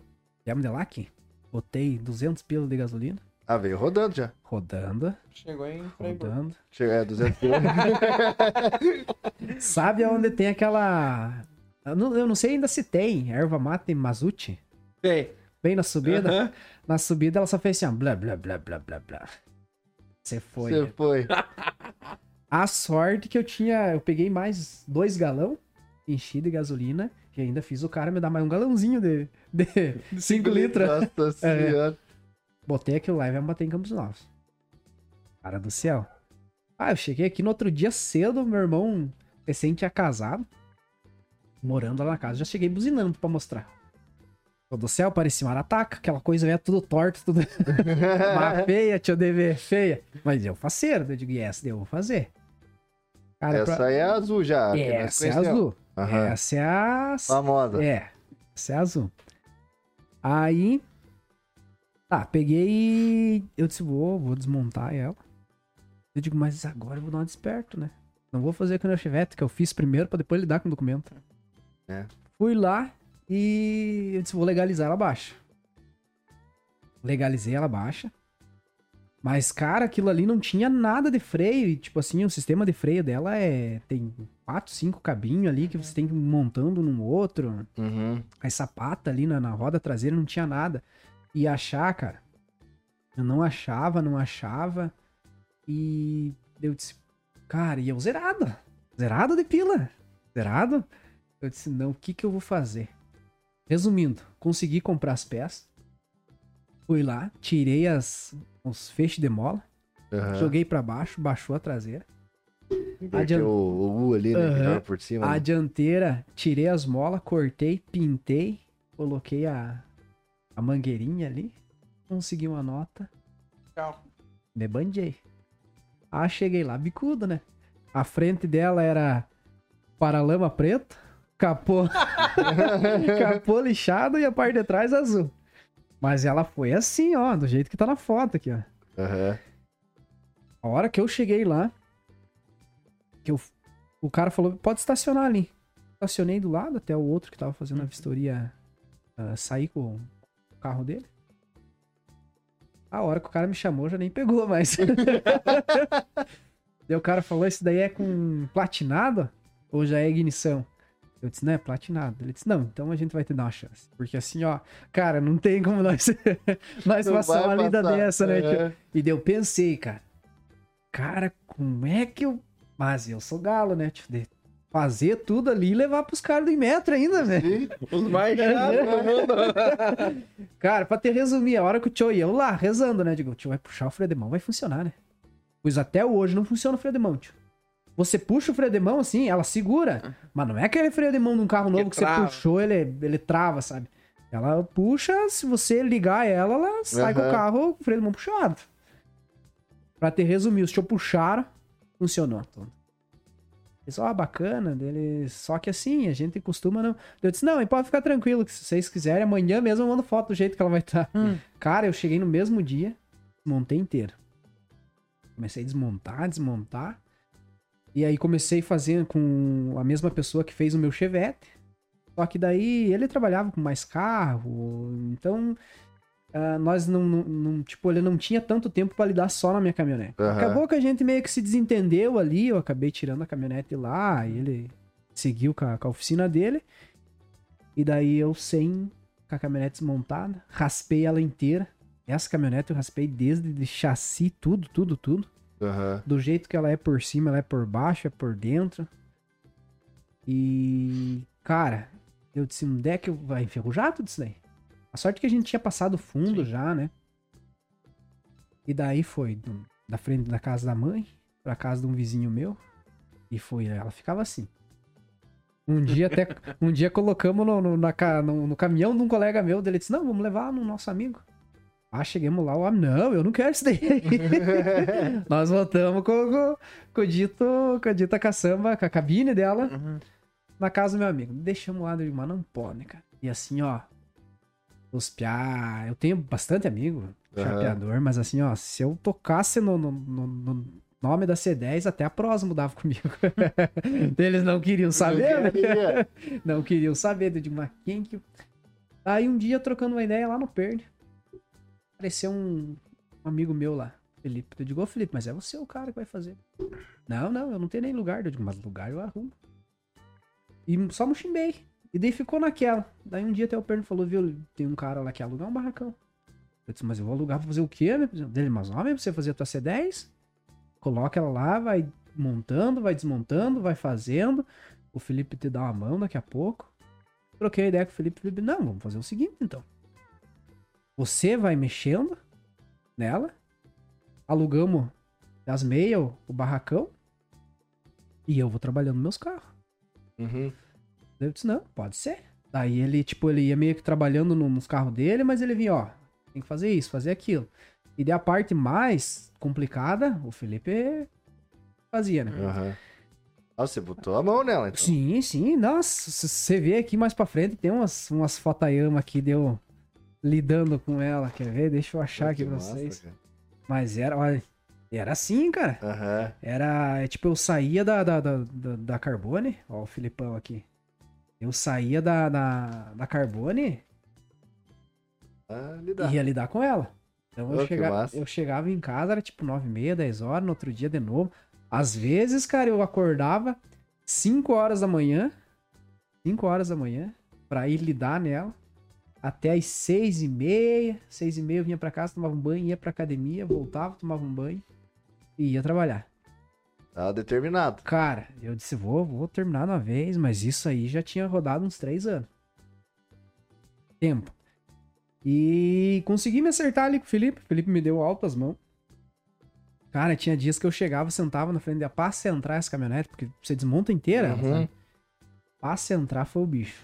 Viemos de lá aqui. Botei 200 pila de gasolina. Ah, veio rodando já. Rodando. Chegou em Friburgo. Rodando. Chegou, 200 pila. Sabe onde tem aquela... Eu não sei ainda se tem. Erva mate Mazute. Tem. Bem na subida. Uhum. Na subida ela só fez assim, ó. Blá, blá, blá, blá, blá, blá. Você foi. Você foi. A sorte que eu tinha... Eu peguei mais 2 galões. Enchi de gasolina. E ainda fiz o cara me dar mais um galãozinho de 5 litros. Nossa senhora. Botei aquilo lá e vai me bater em Campos Novos. Cara do céu. Ah, eu cheguei aqui no outro dia cedo, meu irmão recente tinha casado. Morando lá na casa, já cheguei buzinando pra mostrar. Meu Deus do céu, parecia um arataca, aquela coisa velha, tudo torto, tudo... Uma feia, tio DV, feia. Mas eu faceiro, eu digo, e essa eu vou fazer. Cara, essa pra... é a azul já. Essa é a azul. Uhum. Essa é a... famosa. É, essa é a azul. Aí... Tá, peguei... Eu disse, vou desmontar ela. Eu digo, mas agora eu vou dar uma desperto, né? Não vou fazer com o meu Chevette, que eu fiz primeiro pra depois lidar com o documento. É. Fui lá e... Eu disse, vou legalizar ela baixa. Legalizei ela baixa. Mas, cara, aquilo ali não tinha nada de freio. E, tipo assim, o sistema de freio dela é... Tem 4, 5 cabinhos ali que você tem que ir montando um no outro. Uhum. Aí sapata ali na roda traseira não tinha nada. E achar, cara, eu não achava, e eu disse, cara, e eu zerado de pila, zerado, eu disse, não, o que que eu vou fazer? Resumindo, consegui comprar as peças, fui lá, tirei os feixes de mola, uhum. Joguei pra baixo, baixou a traseira, o U ali, né, uhum. Por cima, a dianteira, tirei as molas, cortei, pintei, coloquei a mangueirinha ali, consegui uma nota. Tchau. Me bandei. Ah, cheguei lá, bicudo, né? A frente dela era paralama preto, capô lixado e a parte de trás azul. Mas ela foi assim, ó, do jeito que tá na foto aqui, ó. Uhum. A hora que eu cheguei lá, o cara falou, pode estacionar ali. Estacionei do lado, até o outro que tava fazendo a vistoria sair com... carro dele. A hora que o cara me chamou, já nem pegou mais. Daí o cara falou, isso daí é com platinado ou já é ignição? Eu disse, não, é platinado. Ele disse, não, então a gente vai te dar uma chance. Porque assim, ó, cara, não tem como nós passar uma lida dessa, né? É. E daí eu pensei, cara, como é que eu... Mas eu sou galo, né? Tipo, fazer tudo ali e levar pros caras do metro ainda, velho. Os mais chatos do mundo. Cara, pra te resumir, a hora que o tio ia lá, rezando, né? Digo, o tio vai puxar o freio de mão, vai funcionar, né? Pois até hoje não funciona o freio de mão, tio. Você puxa o freio de mão, assim, ela segura. Mas não é aquele freio de mão de um carro novo que você puxou, ele trava, sabe? Ela puxa, se você ligar ela sai uhum. Com o carro com o freio de mão puxado. Pra te resumir, os tio puxaram, funcionou. Pessoal, bacana, dele. Só que assim, a gente costuma não... Eu disse, não, e pode ficar tranquilo, que se vocês quiserem, amanhã mesmo eu mando foto do jeito que ela vai estar. Cara, eu cheguei no mesmo dia, montei inteiro. Comecei a desmontar. E aí comecei a fazer com a mesma pessoa que fez o meu Chevette. Só que daí ele trabalhava com mais carro, então... nós não, tipo, ele não tinha tanto tempo pra lidar só na minha caminhonete. Uhum. Acabou que a gente meio que se desentendeu ali, eu acabei tirando a caminhonete lá, e ele seguiu com a oficina dele, e daí eu com a caminhonete desmontada, raspei ela inteira, essa caminhonete eu raspei desde de chassi, tudo, uhum. Do jeito que ela é por cima, ela é por baixo, é por dentro, e, cara, eu disse, onde é que vai enferrujar tudo isso daí? A sorte que a gente tinha passado fundo. Sim. Já, né? E daí foi da frente da casa da mãe pra casa de um vizinho meu. E foi, ela ficava assim. Um dia colocamos no caminhão de um colega meu. Ele disse, não, vamos levar no nosso amigo. Ah, chegamos lá, não, eu não quero isso daí. Nós voltamos com a dita caçamba, com a cabine dela. Uhum. na casa do meu amigo. Deixamos lá, eu digo, mas não pode, né, cara? E assim, ó, os piá... Eu tenho bastante amigo, chapeador, mas assim, ó, se eu tocasse no nome da C10, até a próxima mudava comigo. Eles não queriam saber, né? Não queriam saber. Eu digo, mas quem que... Aí um dia, trocando uma ideia lá no Perne, apareceu um amigo meu lá, Felipe. Eu digo, ô Felipe, mas é você o cara que vai fazer. Não, eu não tenho nem lugar. Eu digo, mas lugar eu arrumo. E só me chimbei. E daí ficou naquela. Daí um dia até o Perne falou, viu, tem um cara lá que aluga um barracão. Eu disse, mas eu vou alugar pra fazer o quê? Dele, mas não, pra você fazer a tua C10, coloca ela lá, vai montando, vai desmontando, vai fazendo. O Felipe te dá uma mão daqui a pouco. Troquei a ideia com o Felipe, não, vamos fazer o seguinte então. Você vai mexendo nela, alugamos das meias o barracão e eu vou trabalhando meus carros. Uhum. Eu disse, não, pode ser. Daí ele, tipo, ele ia meio que trabalhando nos carros dele, mas ele vinha, ó, tem que fazer isso, fazer aquilo. E da parte mais complicada, o Felipe fazia, né? Uhum. Ah, você botou a mão nela, então. Sim. Nossa, você vê aqui mais pra frente, tem umas fotayamas aqui, deu lidando com ela. Quer ver? Deixa eu achar aqui pra vocês. Cara. Mas era, olha, era assim, cara. Uhum. Era, tipo, eu saía da Carboni. Ó o Filipão aqui. Eu saía da Carboni e ia lidar com ela. Então eu chegava em casa, era tipo 9h30, 10 horas, no outro dia de novo. Às vezes, cara, eu acordava 5 horas da manhã, pra ir lidar nela, até as 6h30 eu vinha pra casa, tomava um banho, ia pra academia, voltava, tomava um banho e ia trabalhar. Tá determinado. Cara, eu disse, vou terminar uma vez, mas isso aí já tinha rodado uns 3 anos. Tempo. E consegui me acertar ali com o Felipe. O Felipe me deu altas mãos. Cara, tinha dias que eu chegava, sentava na frente dela, passa a entrar essa caminhonete, porque você desmonta inteira, uhum, sabe? Passa a entrar foi o bicho.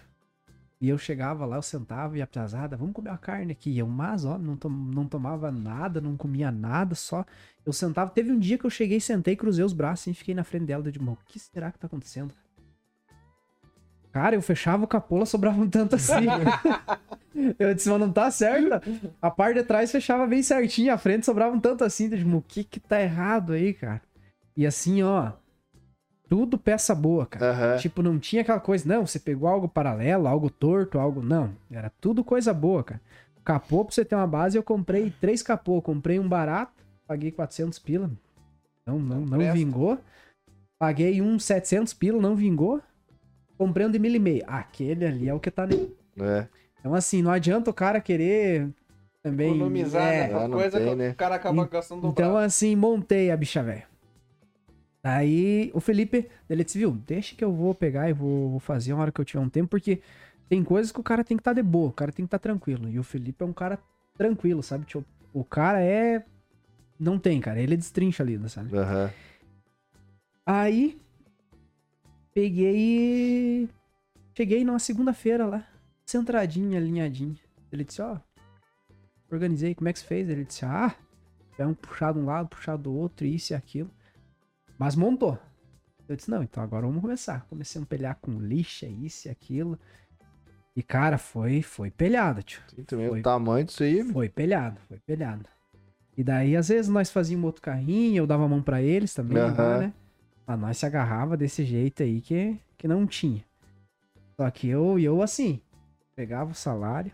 E eu chegava lá, eu sentava e a pesada, vamos comer uma carne aqui. E eu, mas, ó, não tomava nada, não comia nada, só eu sentava. Teve um dia que eu cheguei, sentei, cruzei os braços e fiquei na frente dela, eu digo, o que será que tá acontecendo? Cara, eu fechava o capô, ela sobrava um tanto assim. Eu disse, mas não tá certo. A parte de trás fechava bem certinho, a frente sobrava um tanto assim. Eu disse, o que tá errado aí, cara? E assim, ó, tudo peça boa, cara. Uhum. Tipo, não tinha aquela coisa, não, você pegou algo paralelo, algo torto, algo... Não, era tudo coisa boa, cara. Capô, pra você ter uma base, eu comprei 3 capô. Eu comprei um barato, paguei 400 pila. Não vingou. Paguei um 700 pila, não vingou. Comprei um de 1,5 mm. Aquele ali é o que tá nele. É. Então, assim, não adianta o cara querer também... economizar, né? Uma coisa tem, que né? O cara acaba gastando dobrado. Então, assim, montei a bicha velha. Daí, o Felipe, ele disse, viu, deixa que eu vou pegar e vou fazer uma hora que eu tiver um tempo, porque tem coisas que o cara tem que estar de boa, o cara tem que estar tranquilo. E o Felipe é um cara tranquilo, sabe? Tipo, o cara é... Não tem, cara. Ele é destrincha ali, sabe? Uhum. Aí... Cheguei numa segunda-feira lá, centradinha, alinhadinha. Ele disse, ó, organizei, como é que você fez? Ele disse, puxado um lado, puxado do outro, isso e aquilo. Mas montou. Eu disse, não, então agora vamos começar. Comecei a empelhar com lixa, isso e aquilo. E, cara, foi pelhado, tio. Foi o tamanho disso aí. Foi pelhado. E daí, às vezes, nós fazíamos outro carrinho, eu dava a mão pra eles também, uhum, né? A nós se agarrava desse jeito aí que não tinha. Só que eu assim, pegava o salário,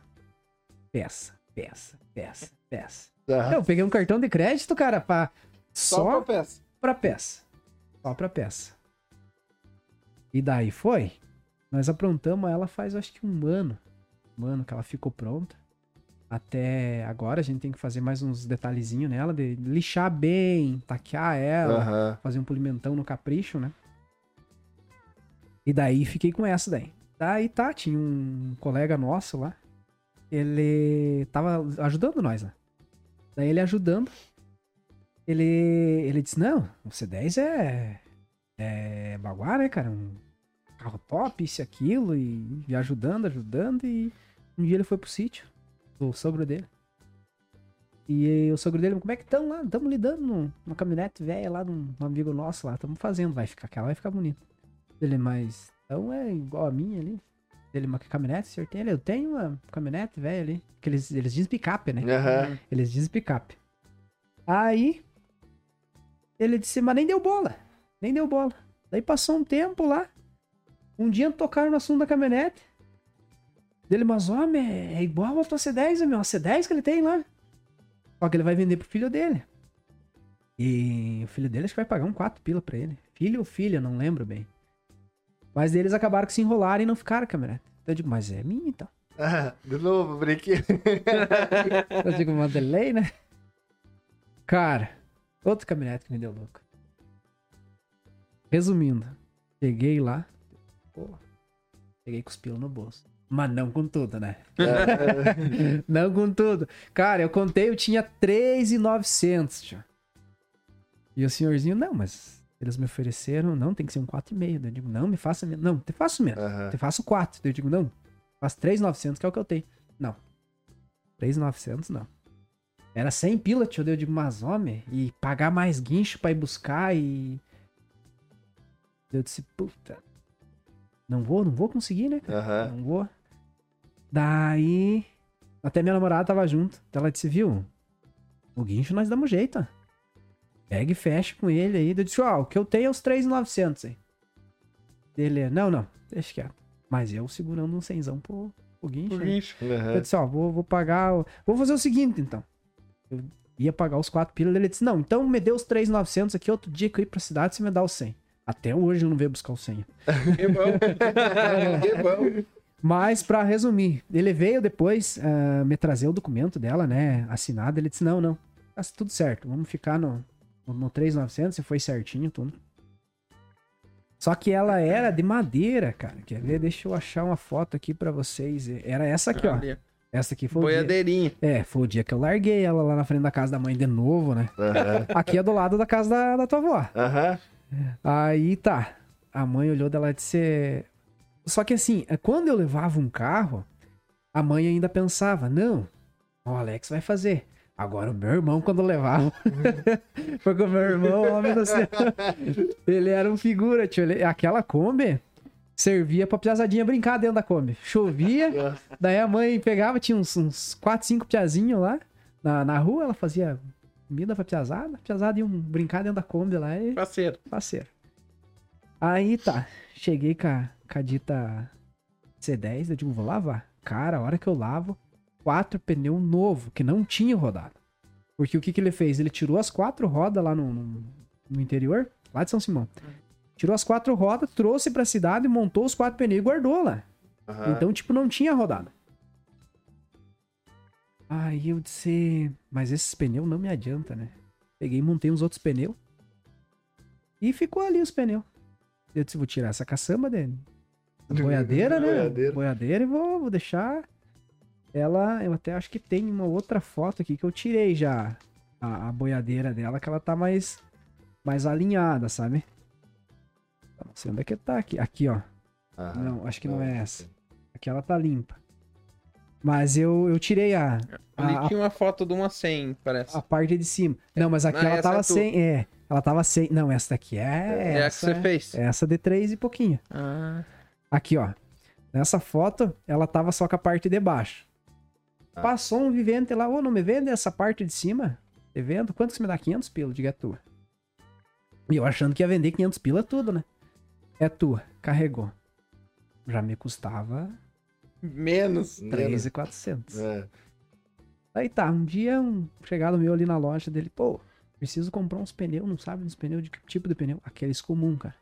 peça. Uhum. Eu peguei um cartão de crédito, cara, pra... Só pra peça. Só pra peça. E daí foi. Nós aprontamos ela faz, acho que um ano. Que ela ficou pronta. Até agora a gente tem que fazer mais uns detalhezinhos nela, de lixar bem, taquear ela, uhum, fazer um polimentão no capricho, né? E daí fiquei com essa daí. Daí tá, tinha um colega nosso lá, ele tava ajudando nós, né? Daí ele ajudando, ele disse, não, o C10 é baguá, né, cara? Um carro top, isso e aquilo, e ajudando, e um dia ele foi pro sítio. O sogro dele. E o sogro dele, como é que estão lá? Estamos lidando numa caminhonete velha lá de um amigo nosso lá. Estamos fazendo, vai ficar bonita. Ele, mas Então é igual a minha ali. Ele, uma caminhonete, sorteio ele. Eu tenho uma caminhonete velha ali. Que eles dizem picape, né? Uhum. Eles dizem picape. Aí, ele disse, mas nem deu bola. Nem deu bola. Daí passou um tempo lá. Um dia tocaram no assunto da caminhonete. Dele, mas homem, é igual a tua C10, meu. A C10 que ele tem lá. Só que ele vai vender pro filho dele. E o filho dele acho que vai pagar um 4 pila pra ele. Filho ou filha, não lembro bem. Mas eles acabaram que se enrolaram e não ficaram, caminhonete. Então eu digo, mas é minha então. Ah, de novo, brinquedo. Eu digo, Mandelei, né? Cara, outro caminhonete que me deu louco. Resumindo, cheguei lá. Porra, cheguei com os pila no bolso. Mas não com tudo, né? Não com tudo. Cara, eu contei, eu tinha 3.900, tio. E o senhorzinho, não, mas... Eles me ofereceram, não, tem que ser um 4,5. Eu digo, não, me faça menos. Não, te faço menos. Uhum. Te faço 4. Eu digo, não, faço 3.900, que é o que eu tenho. Não. 3.900, não. Era 100 pila, tio. Eu digo, mas homem, e pagar mais guincho pra ir buscar e... Eu disse, puta. Não vou conseguir, né? Uhum. Não vou. Daí, até minha namorada tava junto. Ela disse, viu, o guincho nós damos jeito, ó. Pega e fecha com ele aí. Eu disse, ó, o que eu tenho é os 3.900 aí. Ele, não, deixa quieto. Mas eu segurando um cenzão pro guincho. Uhum. Eu disse, ó, vou pagar... Vou fazer o seguinte, então. Eu ia pagar os 4 pila, ele disse, não, então me dê os 3.900 aqui, outro dia que eu ir pra cidade, você me dá os 100. Até hoje eu não veio buscar os 100. Que bom. Que bom. Mas, pra resumir, ele veio depois me trazer o documento dela, né, assinado. Ele disse, não. Tá tudo certo, vamos ficar no 3.900, você foi certinho, tudo. Só que ela era de madeira, cara. Quer ver? Deixa eu achar uma foto aqui pra vocês. Era essa aqui, ó. Essa aqui foi boiadeirinha. Foi o dia que eu larguei ela lá na frente da casa da mãe de novo, né? Uhum. Aqui é do lado da casa da tua avó. Uhum. Aí tá. A mãe olhou dela e disse... Só que assim, quando eu levava um carro, a mãe ainda pensava, não, o Alex vai fazer. Agora, o meu irmão, quando levava... Porque o meu irmão, homem do céu... Ele era um figura, tio. Aquela Kombi servia pra piazadinha brincar dentro da Kombi. Chovia, daí a mãe pegava, tinha uns 4, 5 piazinhos lá na rua, ela fazia comida pra piazada. Piazada iam brincar dentro da Kombi lá e... Parceiro. Aí, tá. Cheguei com a dita C10, eu digo, vou lavar. Cara, a hora que eu lavo... 4 pneu novo, que não tinha rodado. Porque o que ele fez? Ele tirou as 4 rodas lá no interior, lá de São Simão. Tirou as 4 rodas, trouxe pra cidade, montou os 4 pneus e guardou lá. Uhum. Então, não tinha rodada. Aí eu disse, mas esses pneus não me adianta, né? Peguei e montei uns outros pneus. E ficou ali os pneus. Eu disse, vou tirar essa caçamba dele. Boiadeira, né? Boiadeira e vou deixar... Ela, eu até acho que tem uma outra foto aqui que eu tirei já a boiadeira dela, que ela tá mais alinhada, sabe? Não sei onde é que tá aqui. Aqui, ó. Ah, não, acho que não é essa. Aqui ela tá limpa. Mas eu tirei a... Ali tinha uma foto de uma sem, parece. A parte de cima. Não, mas aqui ela tava sem. Ela tava sem. Não, essa daqui é essa. É a que você fez. Essa de 3 e pouquinho. Ah. Aqui, ó. Nessa foto, ela tava só com a parte de baixo. Passou um vivente lá, não me vende essa parte de cima? Te vendo? Quanto que você me dá? 500 pila, diga, é tua. E eu achando que ia vender 500 pila tudo, né? É tua, carregou. Já me custava... Menos. 3.400. É. Aí tá, um dia, chegado meu ali na loja dele, pô, preciso comprar uns pneus, não sabe uns pneus, de que tipo de pneu? Aqueles comum, cara.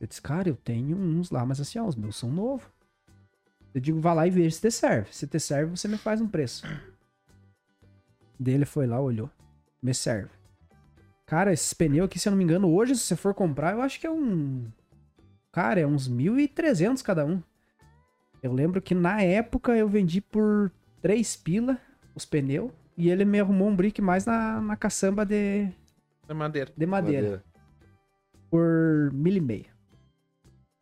Eu disse, cara, eu tenho uns lá, mas assim, ó, os meus são novos. Eu digo, vai lá e veja se te serve. Se te serve, você me faz um preço. Daí ele foi lá, olhou. Me serve. Cara, esses pneus aqui, se eu não me engano, hoje, se você for comprar, eu acho que é um... Cara, é uns 1.300 cada um. Eu lembro que na época eu vendi por 3 pila os pneus. E ele me arrumou um brick mais na caçamba de... De madeira. Por 1.500.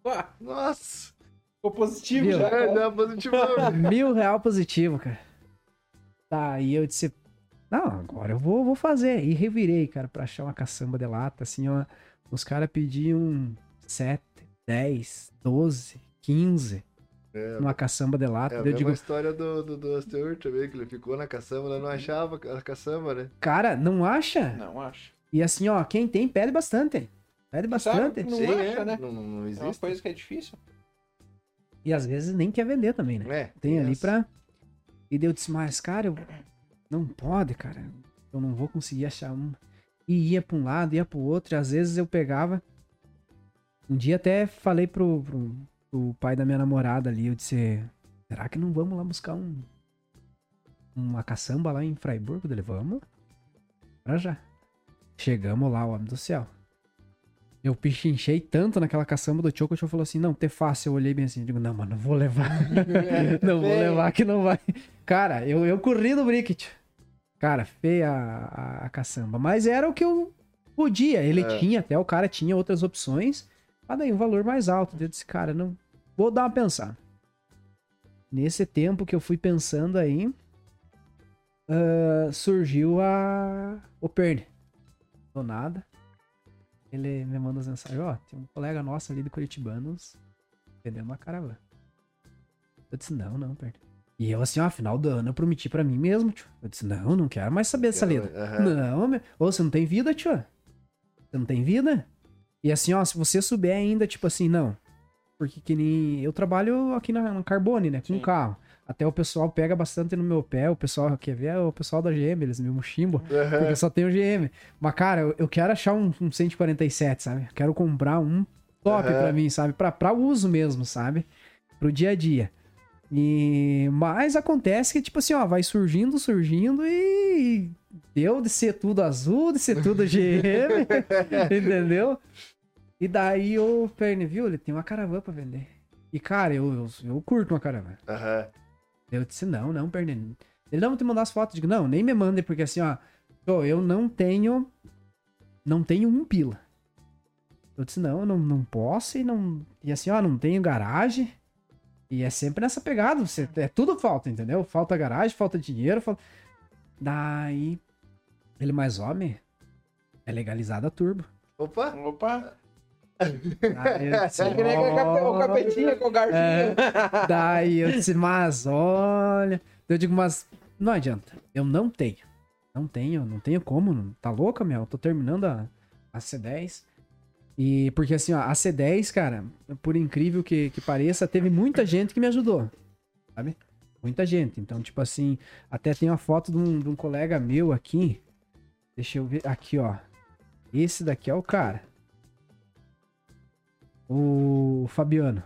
Uá, nossa! Ficou positivo, mil. Já. Não, positivo. R$1.000 positivo, cara. Tá, e eu disse, não, agora eu vou fazer. E revirei, cara, pra achar uma caçamba de lata, assim, ó. Os caras pediam 7, 10, 12, 15 numa caçamba de lata. É a mesma história do Astor também, que ele ficou na caçamba, ele não achava a caçamba, né? Cara, não acha? Não acha. E assim, ó, quem tem pede bastante. Pede bastante. Sabe, não sim, acha, né? Não existe. É uma coisa que é difícil. E às vezes nem quer vender também, né? É, tem ali pra... E daí eu disse, mas cara, eu... não pode, cara. Eu não vou conseguir achar uma. E ia pra um lado, ia pro outro. E às vezes eu pegava... Um dia até falei pro pai da minha namorada ali, eu disse, será que não vamos lá buscar uma caçamba lá em Friburgo? Ele, vamos pra já. Chegamos lá, homem do céu. Eu pichinchei tanto naquela caçamba do tio que o tio falou assim, não, ter fácil. Eu olhei bem assim, digo, não, mano, não vou levar. Não vou levar que não vai. Cara, eu corri no briquet. Cara, feia a caçamba. Mas era o que eu podia. Ele tinha, até o cara tinha outras opções. Mas daí um valor mais alto. Eu disse, cara, não... vou dar uma pensada. Nesse tempo que eu fui pensando aí, surgiu o Perne. Do nada. Ele me manda as mensagens, ó, tem um colega nosso ali de Curitibanos vendendo uma caravana. Eu disse, não, Perne. E eu assim, ó, final do ano eu prometi pra mim mesmo, tio. Eu disse, não quero mais saber dessa lida. Não, meu... Ô, você não tem vida, tio? Você não tem vida? E assim, ó, se você souber ainda, tipo assim, não. Porque que nem... Eu trabalho aqui na Carboni, né? Com um carro. Até o pessoal pega bastante no meu pé. O pessoal quer ver o pessoal da GM, eles me muximbam. Porque só tem o GM. Mas, cara, eu quero achar um 147, sabe? Eu quero comprar um top pra mim, sabe? Pra uso mesmo, sabe? Pro dia a dia. E... Mas acontece que, tipo assim, ó, vai surgindo e... Deu de ser tudo azul, de ser tudo GM, entendeu? E daí o Perne, viu? Ele tem uma caravana pra vender. E, cara, eu curto uma caravana. Eu disse, não, Perne. Ele, não, vou te mandar as fotos. Eu digo, não, nem me mande, porque assim, ó, eu não tenho um pila. Eu disse, não posso e assim, ó, não tenho garagem. E é sempre nessa pegada, é tudo falta, entendeu? Falta garagem, falta dinheiro, falta... Daí, ele, mais homem, é legalizada a turbo. Opa! Daí eu disse, o capetinho com o garfinho. Daí eu disse, mas olha... Eu digo, mas não adianta, eu não tenho. Não tenho como, tá louca, meu? Eu tô terminando a C10. E porque assim, ó, a C10, cara, por incrível que pareça, teve muita gente que me ajudou, sabe? Muita gente. Então, tipo assim, até tem uma foto de um colega meu aqui. Deixa eu ver. Aqui, ó. Esse daqui é o cara. O Fabiano.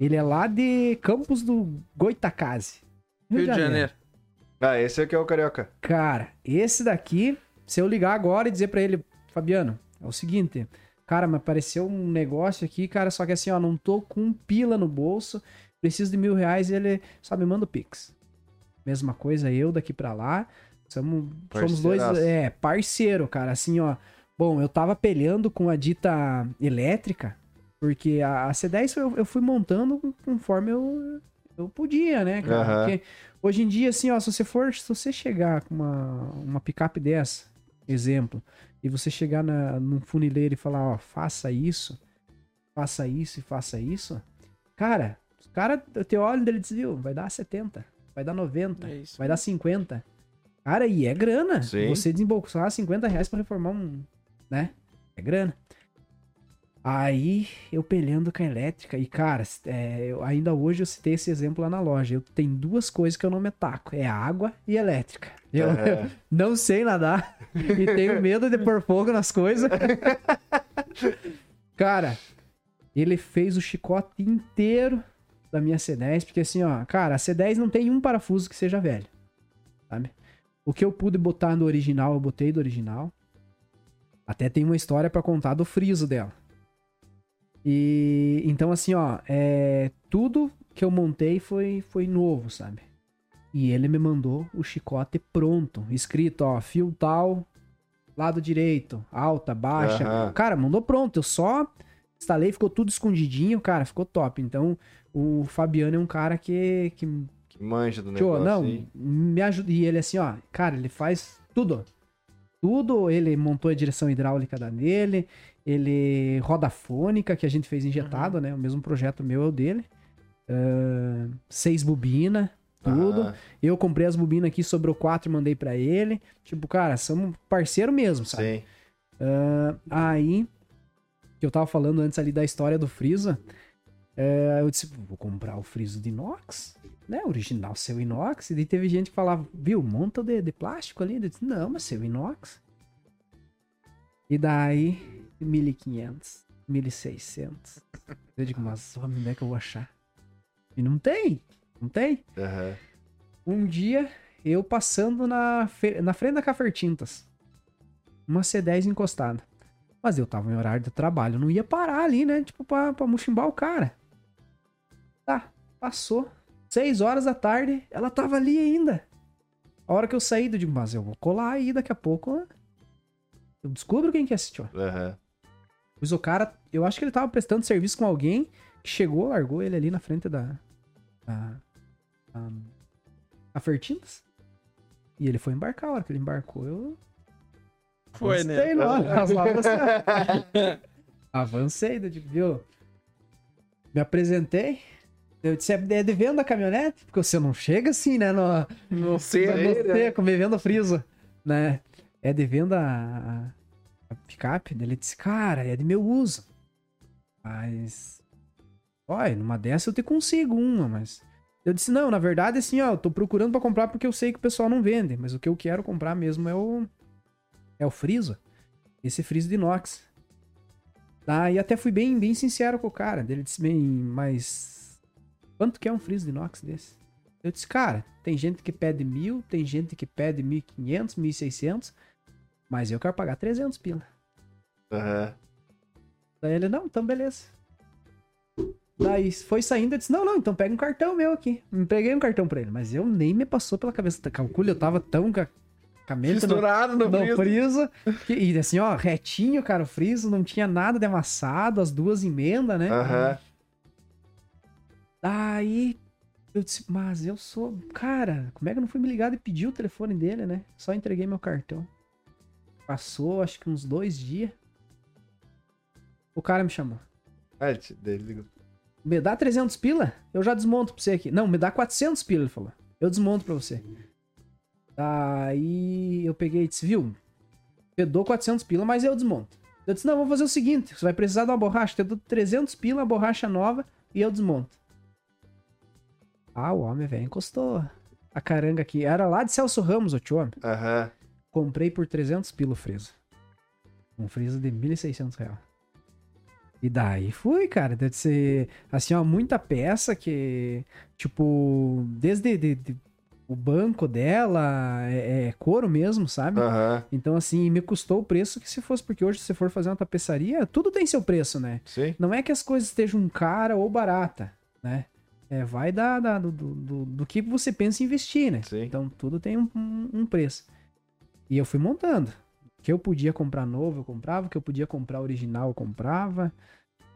Ele é lá de Campos do Goitacazes, Rio de Janeiro. Ah, esse aqui é o carioca. Cara, esse daqui, se eu ligar agora e dizer pra ele, Fabiano, é o seguinte, cara, me apareceu um negócio aqui, cara, só que assim, ó, não tô com pila no bolso. Preciso de R$1.000, ele só me manda o Pix. Mesma coisa, eu daqui pra lá. Somos dois, parceiro, cara. Assim, ó. Bom, eu tava peleando com a dita elétrica, porque a C10 eu fui montando conforme eu podia, né, cara? Porque hoje em dia, assim, ó, se você chegar com uma picape dessa, exemplo, e você chegar num funileiro e falar, ó, faça isso e faça isso, cara... Cara, eu te olho dele e diz, viu, vai dar 70, vai dar 90, vai dar 50. Cara, e é grana. Sim. Você desembolsar R$50 pra reformar um, né? É grana. Aí, eu peleando com a elétrica e, cara, eu, ainda hoje eu citei esse exemplo lá na loja. Tem duas coisas que eu não me taco, é água e elétrica. Eu não sei nadar e tenho medo de pôr fogo nas coisas. Cara, ele fez o chicote inteiro da minha C10, porque assim, ó, cara, a C10 não tem um parafuso que seja velho, sabe? O que eu pude botar no original, eu botei do original. Até tem uma história pra contar do friso dela. E, então assim, ó, tudo que eu montei foi novo, sabe? E ele me mandou o chicote pronto, escrito, ó, fio tal, lado direito, alta, baixa. Cara, mandou pronto, eu só instalei, ficou tudo escondidinho, cara, ficou top. Então, o Fabiano é um cara que manja do negócio. Não, me ajuda. E ele assim, ó, cara, ele faz tudo. tudo. Ele montou a direção hidráulica da dele, ele roda fônica, que a gente fez injetado, né? O mesmo projeto meu é o dele. 6 bobinas, tudo. Eu comprei as bobinas aqui, sobrou 4, mandei pra ele. Tipo, cara, somos parceiro mesmo, sabe? Sim. Aí, que eu tava falando antes ali da história do Friso, eu disse, vou comprar o Friso de inox, né? Original, seu inox. E daí teve gente que falava, viu, monta de plástico ali. Eu disse, não, mas seu inox. E daí, 1.500, 1.600. Eu digo, mas onde é que eu vou achar? E não tem. Uhum. Um dia, eu passando na frente da Cafertintas, uma C10 encostada. Mas eu tava em horário de trabalho, eu não ia parar ali, né? Tipo, pra muximbar o cara. Tá, passou. 6 horas da tarde, ela tava ali ainda. A hora que eu saí, eu digo, mas eu vou colar aí, daqui a pouco eu descubro quem que assistiu. Uhum. Pois o cara, eu acho que ele tava prestando serviço com alguém, que chegou, largou ele ali na frente da Fertindas. E ele foi embarcar. A hora que ele embarcou, eu... Foi, avancei, né? Avancei, viu? Me apresentei. Eu disse, é de venda a caminhonete? Porque você não chega assim, né? Não sei, né? Me venda Friso, né? É de venda a picape? Ele disse, cara, é de meu uso. Mas... olha, numa dessa eu te consigo uma, mas... eu disse, não, na verdade, assim, ó, eu tô procurando pra comprar porque eu sei que o pessoal não vende, mas o que eu quero comprar mesmo é o Friso. Esse Friso de inox. Tá, e até fui bem, bem sincero com o cara. Ele disse, bem, mas quanto que é um Friso de inox desse? Eu disse, cara, tem gente que pede 1.000, tem gente que pede 1.500, 1.600, mas eu quero pagar 300 pila. Aham. Uhum. Daí ele, não, então beleza. Daí foi saindo, eu disse, não, então pega um cartão meu aqui. Me peguei um cartão pra ele, mas eu nem me passou pela cabeça. Calcula, eu tava tão... misturado no Friso. E assim, ó, retinho, cara, o Friso, não tinha nada de amassado, as duas emendas, né? Aham. Uhum. Daí, eu disse, mas eu sou... cara, como é que eu não fui me ligado e pedi o telefone dele, né? Só entreguei meu cartão. Passou, acho que uns 2 dias. O cara me chamou. Ah, me dá 300 pila? Eu já desmonto pra você aqui. Não, me dá 400 pila, ele falou. Eu desmonto pra você. Aí eu peguei e disse, viu, eu dou 400 pila, mas eu desmonto. Eu disse, não, vou fazer o seguinte, você vai precisar de uma borracha, eu dou 300 pila, a borracha nova, e eu desmonto. Ah, o homem, velho, encostou a caranga aqui. Era lá de Celso Ramos, o tio homem. Aham. Comprei por 300 pila o Friso. Um Friso de R$1.600. E daí fui, cara, deve ser, assim, ó, muita peça que, tipo, desde... o banco dela é couro mesmo, sabe? Uhum. Então, assim, me custou o preço que se fosse, porque hoje, se você for fazer uma tapeçaria, tudo tem seu preço, né? Sim. Não é que as coisas estejam cara ou barata, né? Vai do que você pensa em investir, né? Sim. Então, tudo tem um preço. E eu fui montando. O que eu podia comprar novo, eu comprava. O que eu podia comprar original, eu comprava.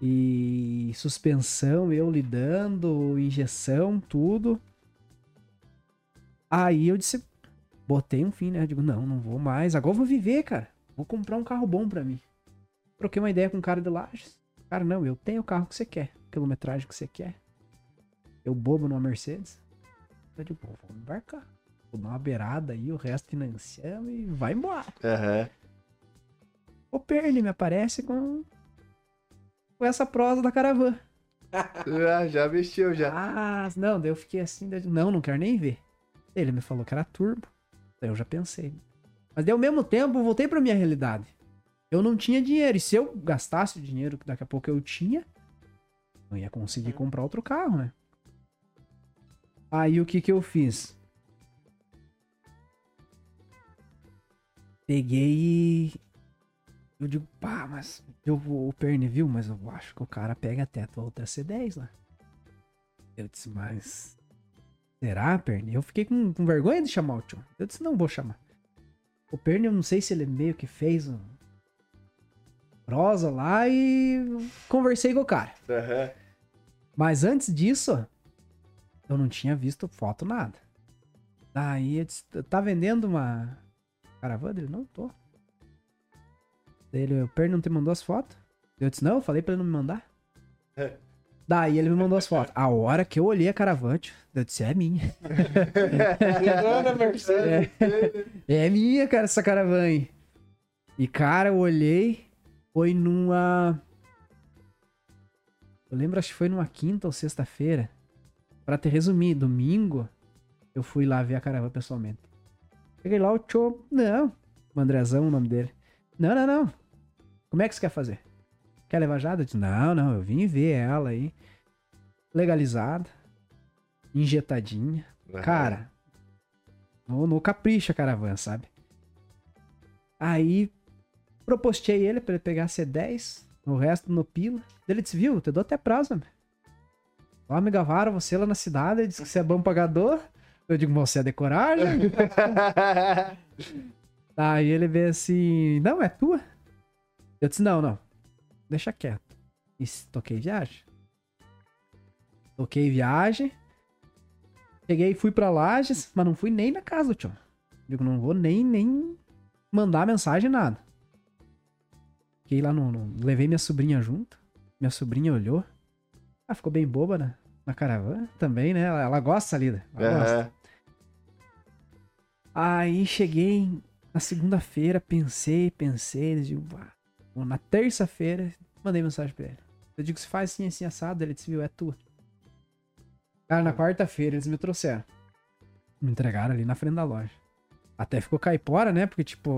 E suspensão, eu lidando, injeção, tudo... Aí eu disse, botei um fim, né? Eu digo, não vou mais. Agora eu vou viver, cara. Vou comprar um carro bom pra mim. Troquei uma ideia com um cara de Lages. Cara, não, eu tenho o carro que você quer. Quilometragem que você quer. Eu bobo numa Mercedes. Eu digo, pô, vou embarcar. Vou dar uma beirada aí, o resto financiamos e vai embora. Uhum. O Perne me aparece com essa prosa da Caravan. Já vestiu, já. Ah, não, daí eu fiquei assim, não quero nem ver. Ele me falou que era turbo. Daí eu já pensei. Mas daí, ao mesmo tempo, eu voltei pra minha realidade. Eu não tinha dinheiro. E se eu gastasse o dinheiro que daqui a pouco eu tinha, não ia conseguir comprar outro carro, né? Aí, o que eu fiz? Peguei... eu digo, pá, mas... eu vou... o Perne, viu? Mas eu acho que o cara pega até a tua outra C10 lá. Eu disse, mas... será, Perne? Eu fiquei com vergonha de chamar o tio. Eu disse, não vou chamar. O Perne, eu não sei se ele meio que fez um prosa lá e conversei com o cara. Uhum. Mas antes disso, eu não tinha visto foto, nada. Daí eu disse, tá vendendo uma Caravan? Ele, não tô. Daí ele, o Perne não te mandou as fotos? Eu disse, não, eu falei pra ele não me mandar. Daí ele me mandou as fotos. A hora que eu olhei a Caravan, eu disse, é minha. É minha, cara, essa Caravan aí. E, cara, eu olhei, foi numa... Eu lembro, acho que foi numa quinta ou sexta-feira. Pra te resumir, domingo, eu fui lá ver a Caravan pessoalmente. Cheguei lá, o tio... Não, o Andrezão, o nome dele. Não, não, não. Como é que você quer fazer? Quer levar já? Eu disse, não, não, eu vim ver ela aí. Legalizada. Injetadinha. Uhum. Cara, no capricho a Caravan, sabe? Aí, propostei ele pra ele pegar a C10, o resto no pila. Ele disse, viu, te dou até prazo, meu. Ó, me gavaram você lá na cidade, ele disse que você é bom pagador. Eu digo, você é de coragem? Aí ele veio assim, não, é tua? Eu disse, não, não. Deixa quieto. E toquei viagem. Toquei viagem. Cheguei e fui pra Lages, mas não fui nem na casa do tio. Digo, não vou nem mandar mensagem, nada. Fiquei lá no... Levei minha sobrinha junto. Minha sobrinha olhou. Ah, ficou bem boba na Caravan também, né? Ela gosta ali. Ela gosta. Aí cheguei na segunda-feira, pensei, digo, na terça-feira, mandei mensagem pra ele. Eu digo, se faz assim, assim, assado, ele disse, viu, é tua. Cara, na quarta-feira eles me trouxeram. Me entregaram ali na frente da loja. Até ficou caipora, né? Porque, tipo...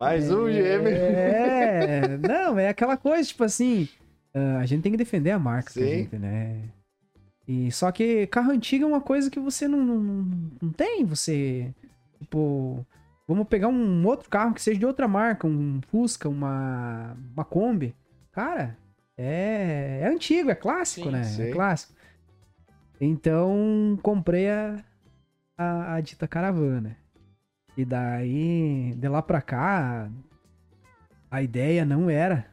Mais um GM. É, não, é aquela coisa, tipo assim... A gente tem que defender a marca, da gente, né? E, só que carro antigo é uma coisa que você não tem, você... Tipo... Vamos pegar um outro carro que seja de outra marca, um Fusca, uma Kombi. Cara, é antigo, é clássico, sim, né? Sim. É clássico. Então, comprei a dita Caravan, né? E daí, de lá pra cá, a ideia não era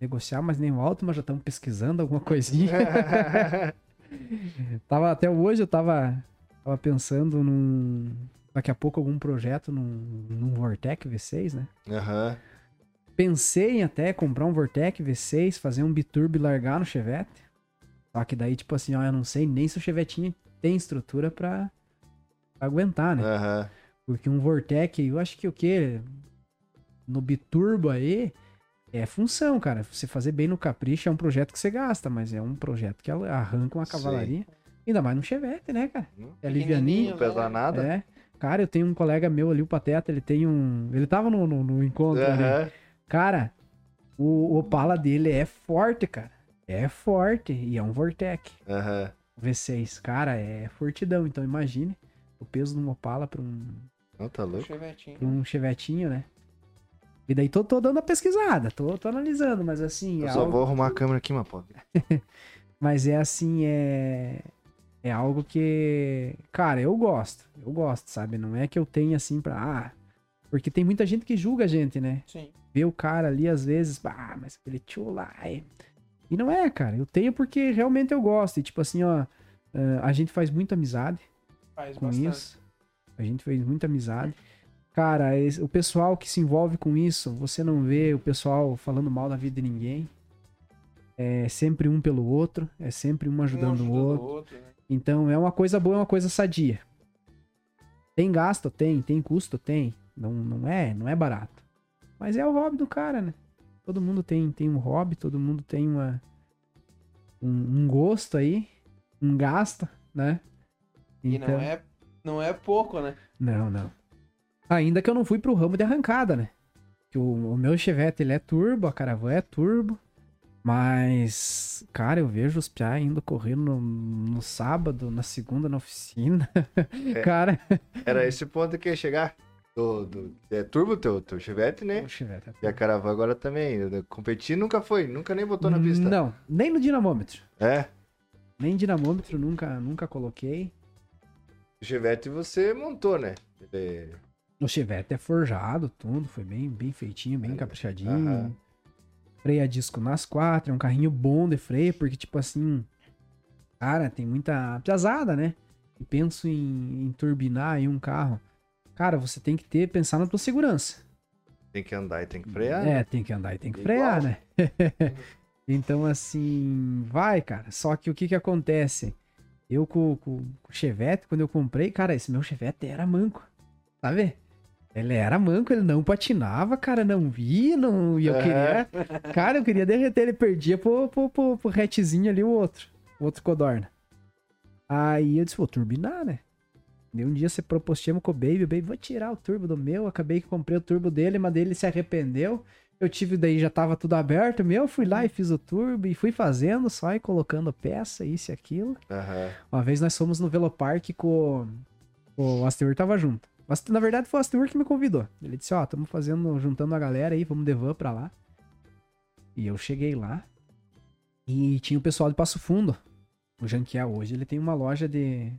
negociar mais nem o alto, mas já estamos pesquisando alguma coisinha. Até hoje eu tava pensando num... Daqui a pouco algum projeto num Vortec V6, né? Aham. Uhum. Pensei em até comprar um Vortec V6, fazer um biturbo e largar no Chevette. Só que daí, tipo assim, ó, eu não sei nem se o Chevetinho tem estrutura pra aguentar, né? Aham. Uhum. Porque um Vortec, eu acho que o quê? No biturbo aí, é função, cara. Você fazer bem no capricho é um projeto que você gasta, mas é um projeto que arranca uma cavalaria. Sim. Ainda mais no Chevette, né, cara? É livianinho. Não pesa nada. É. Cara, eu tenho um colega meu ali, o Pateta, ele tem um... Ele tava no encontro, uhum, ali. Cara, o Opala dele é forte, cara. É forte. E é um Vortec. Uhum. V6, cara, é fortidão. Então imagine o peso de um Opala pra um... Não, tá louco. Pra um Chevetinho, né? E daí tô dando a pesquisada, tô analisando, mas assim... Eu só vou arrumar a câmera aqui, uma pobre. Mas é assim, é algo que, cara, eu gosto, sabe? Não é que eu tenha assim pra... Ah, porque tem muita gente que julga a gente, né? Sim. Vê o cara ali, às vezes, ah, mas aquele tio lá... E não é, cara, eu tenho porque realmente eu gosto. E tipo assim, ó, a gente faz muita amizade. Faz com bastante. Isso. A gente fez muita amizade. Cara, o pessoal que se envolve com isso, você não vê o pessoal falando mal da vida de ninguém. É sempre um pelo outro, é sempre um ajudando o outro, né? Então, é uma coisa boa, é uma coisa sadia. Tem gasto? Tem custo? Tem. Não é barato. Mas é o hobby do cara, né? Todo mundo tem um hobby, todo mundo tem um gosto aí, um gasto, né? Então... E não é pouco, né? Não, não. Ainda que eu não fui pro ramo de arrancada, né? Que o meu Chevette, ele é turbo, a Caravan é turbo. Mas, cara, eu vejo os piá indo correndo no sábado, na segunda, na oficina. É. Cara... Era esse ponto que ia chegar. É turbo teu Chevette, né? O Chevette. E a Caravan agora também. Competir nunca foi, nunca nem botou na pista. Não, nem no dinamômetro. É? Nem dinamômetro, nunca coloquei. O Chevette você montou, né? O Chevette é forjado, tudo. Foi bem feitinho, bem caprichadinho. Aham. Freio a disco nas quatro, é um carrinho bom de freio, porque, tipo assim, cara, tem muita piazada, né? E penso em turbinar aí um carro. Cara, você tem que pensar na tua segurança. Tem que andar e tem que frear. É, tem que andar e tem que frear, igual, né? Então, assim, vai, cara. Só que o que que acontece? Eu com o Chevette, quando eu comprei, cara, esse meu Chevette era manco, tá vendo? Ele era manco, ele não patinava, cara, não via, não... E eu queria... Cara, eu queria derreter, ele perdia pro retezinho ali o outro codorna. Aí eu disse, vou turbinar, né? Daí um dia você propostemos com o Baby, vou tirar o turbo do meu, acabei que comprei o turbo dele, mas dele se arrependeu. Eu tive, daí já tava tudo aberto, meu, fui lá e fiz o turbo e fui fazendo só e colocando peça, isso e aquilo. Uhum. Uma vez nós fomos no Velopark com o Astor, tava junto. Mas, na verdade, foi o Astor que me convidou. Ele disse, ó, estamos fazendo, juntando a galera aí, vamos de van pra lá. E eu cheguei lá e tinha o pessoal de Passo Fundo. O Janquiel hoje, ele tem uma loja de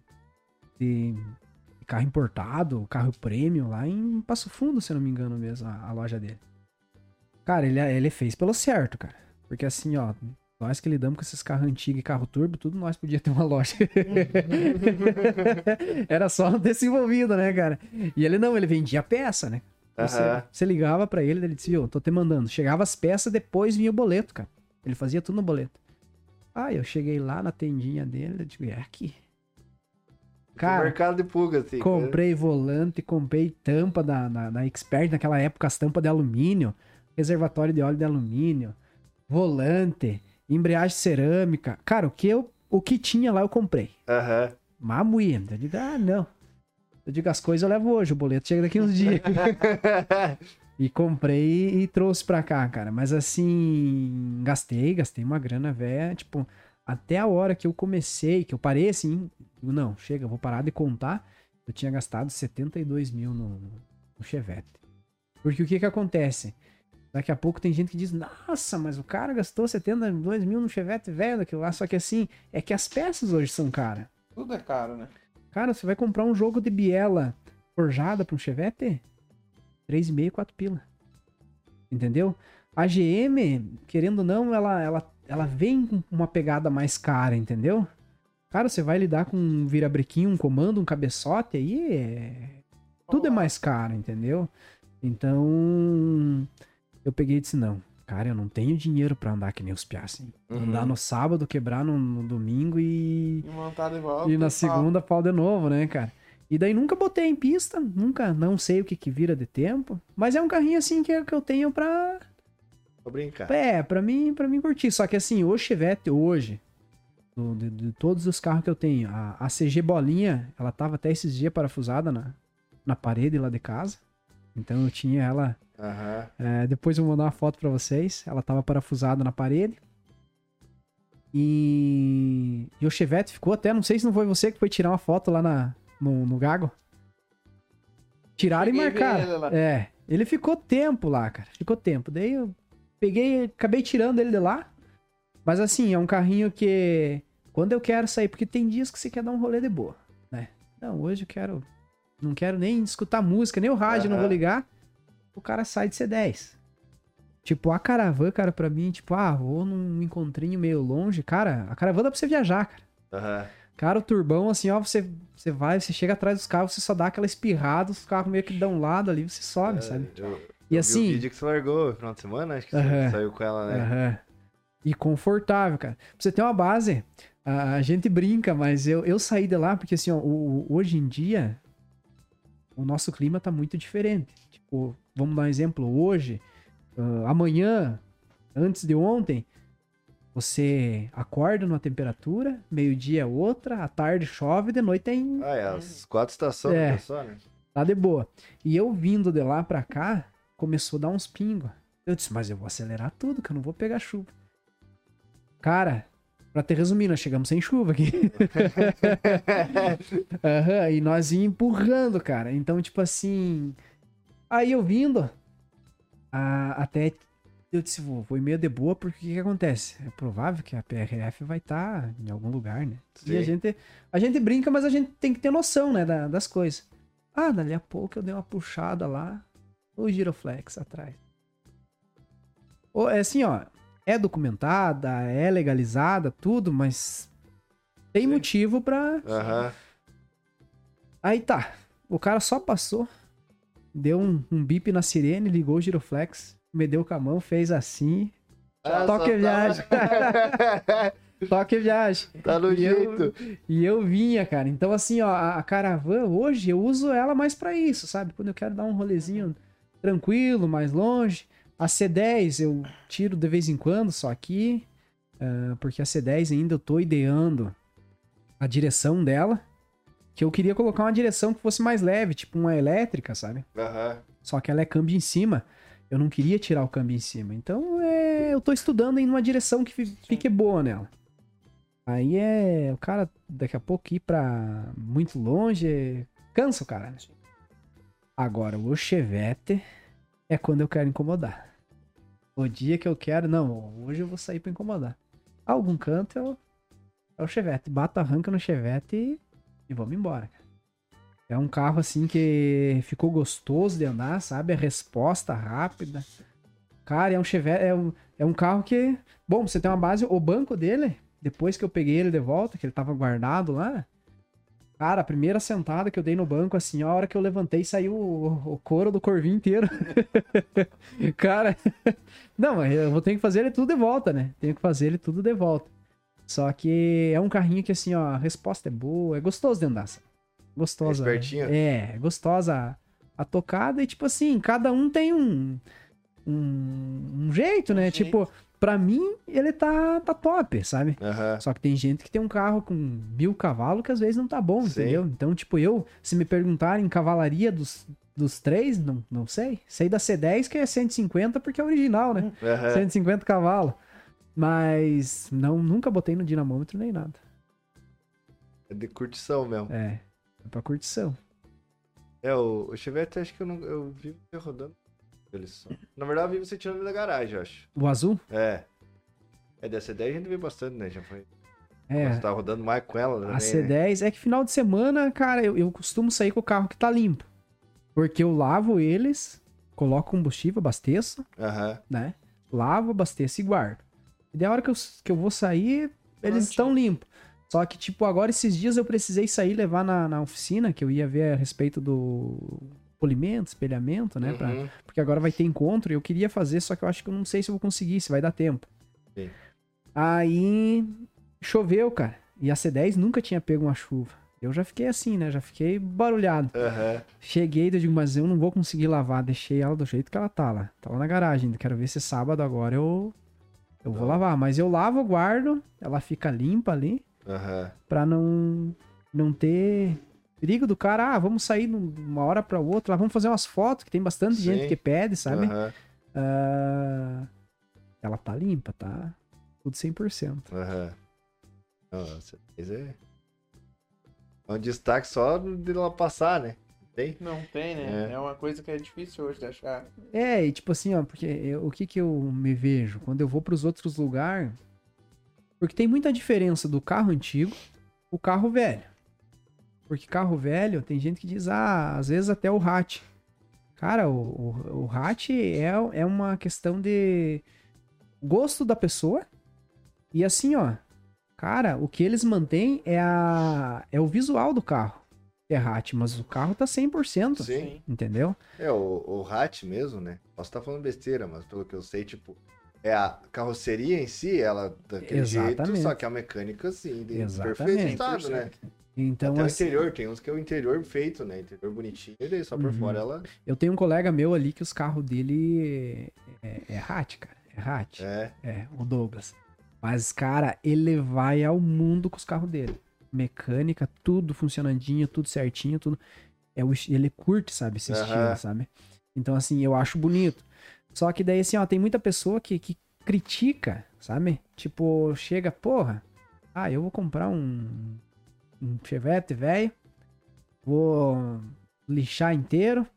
carro importado, carro premium lá em Passo Fundo, se não me engano mesmo, a loja dele. Cara, ele fez pelo certo, cara. Porque assim, ó, nós que lidamos com esses carros antigos e carro turbo, tudo nós podia ter uma loja. Era só não ter se envolvido, né, cara? E ele não, ele vendia peça, né? Você ligava pra ele, ele dizia, ô, tô te mandando. Chegava as peças, depois vinha o boleto, cara. Ele fazia tudo no boleto. Aí eu cheguei lá na tendinha dele, eu digo, é aqui. Cara, mercado de pulga, assim. Comprei volante, comprei tampa da Expert, naquela época as tampas de alumínio, reservatório de óleo de alumínio, volante, embreagem cerâmica. Cara, o que tinha lá eu comprei. Uhum. Mamuia. Eu digo, ah, não. Eu digo, as coisas eu levo hoje, o boleto chega daqui uns dias. E comprei e trouxe pra cá, cara. Mas assim, gastei uma grana, velha, tipo... Até a hora que eu comecei, que eu parei assim, não, chega, vou parar de contar, eu tinha gastado 72 mil no Chevette. Porque o que acontece? Daqui a pouco tem gente que diz, nossa, mas o cara gastou 72 mil no Chevette velho daquilo lá, só que assim, é que as peças hoje são caras. Tudo é caro, né? Cara, você vai comprar um jogo de biela forjada pra um Chevette, 3,5, 4 pila. Entendeu? A GM, querendo ou não, ela vem com uma pegada mais cara, entendeu? Cara, você vai lidar com um virabrequinho, um comando, um cabeçote, aí tudo é mais caro, entendeu? Então, eu peguei e disse, não, cara, eu não tenho dinheiro pra andar que nem os piás, assim. Uhum. Andar no sábado, quebrar no domingo e montar de volta, e na segunda pau de novo, né, cara? E daí nunca botei em pista, nunca, não sei o que vira de tempo, mas é um carrinho assim que eu tenho pra... Vou brincar. É, pra mim curtir. Só que assim, o Chevette hoje, de todos os carros que eu tenho, a CG bolinha, ela tava até esses dias parafusada na parede lá de casa. Então eu tinha ela... Uhum. Depois eu vou mandar uma foto pra vocês. Ela tava parafusada na parede. E o Chevette ficou até... Não sei se não foi você que foi tirar uma foto lá no Gago. Tiraram e marcaram. É, ele ficou tempo lá, cara. Ficou tempo. Daí eu... Peguei, acabei tirando ele de lá, mas assim, é um carrinho que quando eu quero sair, porque tem dias que você quer dar um rolê de boa, né? Não, hoje eu quero, não quero nem escutar música, nem o rádio, não vou ligar, o cara sai de C10. Tipo, a Caravan, cara, pra mim, tipo, vou num encontrinho meio longe, cara, a Caravan dá pra você viajar, cara. Uhum. Cara, o turbão, assim, ó, você vai, você chega atrás dos carros, você só dá aquela espirrada, os carros meio que dão um lado ali, você sobe, sabe? E assim, o vídeo que você largou no final de semana, acho que você saiu com ela, né? E confortável, cara. Pra você ter uma base, a gente brinca, mas eu saí de lá porque, assim, ó, hoje em dia, o nosso clima tá muito diferente. Tipo, vamos dar um exemplo, hoje, amanhã, antes de ontem, você acorda numa temperatura, meio-dia é outra, à tarde chove, de noite tem... as 4 estações, só, né? Tá de boa. E eu vindo de lá pra cá, começou a dar uns pingos. Eu disse, mas eu vou acelerar tudo, que eu não vou pegar chuva. Cara, pra te resumir, nós chegamos sem chuva aqui. E nós ia empurrando, cara. Então, tipo assim... Aí eu vindo, até eu disse, vou meio de boa, porque o que acontece? É provável que a PRF vai estar em algum lugar, né? Sim. E a gente brinca, mas a gente tem que ter noção, né, das coisas. Dali a pouco eu dei uma puxada lá, o giroflex atrás. É assim, ó, é documentada, é legalizada, tudo, mas tem motivo pra... Aí tá, o cara só passou, deu um bip na sirene, ligou o giroflex, medeu com a mão, fez assim. Ah, toque e viagem. Toque e viagem. Tá no jeito. E eu vinha, cara. Então, assim, ó, a Caravan, hoje, eu uso ela mais pra isso, sabe? Quando eu quero dar um rolezinho tranquilo, mais longe. A C10 eu tiro de vez em quando, só aqui. Porque a C10 ainda eu tô ideando a direção dela. Que eu queria colocar uma direção que fosse mais leve, tipo uma elétrica, sabe? Uhum. Só que ela é câmbio em cima. Eu não queria tirar o câmbio em cima. Então, eu tô estudando em uma direção que fique boa nela. Aí o cara, daqui a pouco, ir pra muito longe, cansa o cara, né? Agora, o Chevette é quando eu quero incomodar. O dia que eu quero, não, hoje eu vou sair pra incomodar. Algum canto, é o Chevette. Bato, arranca no Chevette e vamos embora, cara. É um carro, assim, que ficou gostoso de andar, sabe? A resposta rápida. Cara, é um Chevette, é um carro que... Bom, você tem uma base... O banco dele, depois que eu peguei ele de volta, que ele tava guardado lá... Cara, a primeira sentada que eu dei no banco, assim, a hora que eu levantei, saiu o couro do Corvinho inteiro. Cara... Não, eu vou ter que fazer ele tudo de volta, né? Tenho que fazer ele tudo de volta. Só que é um carrinho que, assim, ó, a resposta é boa, é gostoso de andar, sabe? Gostosa. Espertinho. É, gostosa a tocada e, tipo assim, cada um tem um jeito, né? Gente. Tipo, pra mim, ele tá top, sabe? Uhum. Só que tem gente que tem um carro com 1000 cavalos que às vezes não tá bom, sim, entendeu? Então, tipo, eu, se me perguntarem cavalaria dos três, não sei. Sei da C10 que é 150 porque é original, né? Uhum. 150 cavalos. Mas nunca botei no dinamômetro nem nada. É de curtição mesmo. É. Pra curtição. É, o Chevette, acho que eu vivo rodando ele só. Na verdade, eu vivo você tirando da garagem, eu acho. O azul? É. É, da C10 a gente vê bastante, né? Já foi. É. Você tá rodando mais com ela, né? A C10 é que final de semana, cara, eu costumo sair com o carro que tá limpo. Porque eu lavo eles, coloco combustível, abasteço, né? Lavo, abasteço e guardo. E da hora que eu vou sair, eles estão limpos. Só que, tipo, agora esses dias eu precisei sair e levar na oficina, que eu ia ver a respeito do polimento, espelhamento, né? Uhum. Porque agora vai ter encontro e eu queria fazer, só que eu acho que eu não sei se eu vou conseguir, se vai dar tempo. Sim. Aí choveu, cara. E a C10 nunca tinha pego uma chuva. Eu já fiquei assim, né? Já fiquei barulhado. Uhum. Cheguei, eu digo, mas eu não vou conseguir lavar. Deixei ela do jeito que ela tá lá. Tá lá na garagem. Quero ver se sábado agora eu vou lavar. Mas eu lavo, guardo. Ela fica limpa ali. Uhum. Pra não ter perigo do cara, vamos sair de uma hora pra outra, lá vamos fazer umas fotos, que tem bastante, sim, gente que pede, sabe? Uhum. Ela tá limpa, tá? Tudo 100%. Uhum. Nossa, é um destaque só de ela passar, né? Tem? Não tem, né? É uma coisa que é difícil hoje de achar. É, e tipo assim, ó, porque o que eu me vejo? Quando eu vou pros outros lugares... Porque tem muita diferença do carro antigo pro carro velho. Porque carro velho, tem gente que diz, às vezes até o hatch. Cara, o hatch é uma questão de gosto da pessoa. E assim, ó, cara, o que eles mantêm é o visual do carro. É hatch, mas o carro tá 100%, sim, entendeu? É, o hatch mesmo, né? Posso estar falando besteira, mas pelo que eu sei, tipo... É a carroceria em si, ela daquele, exatamente, jeito, só que a mecânica, assim, de perfeito estado, né? Então, até assim, o interior, tem uns que é o interior feito, né? Interior bonitinho, e daí só por fora ela... Eu tenho um colega meu ali que os carros dele é hatch, cara. É hatch. É, o Douglas. Mas, cara, ele vai ao mundo com os carros dele. Mecânica, tudo funcionandinho, tudo certinho, tudo... Ele curte, sabe, esse estilo, sabe? Então, assim, eu acho bonito. Só que daí, assim, ó, tem muita pessoa que critica, sabe? Tipo, chega, porra, eu vou comprar um Chevette velho, vou lixar inteiro,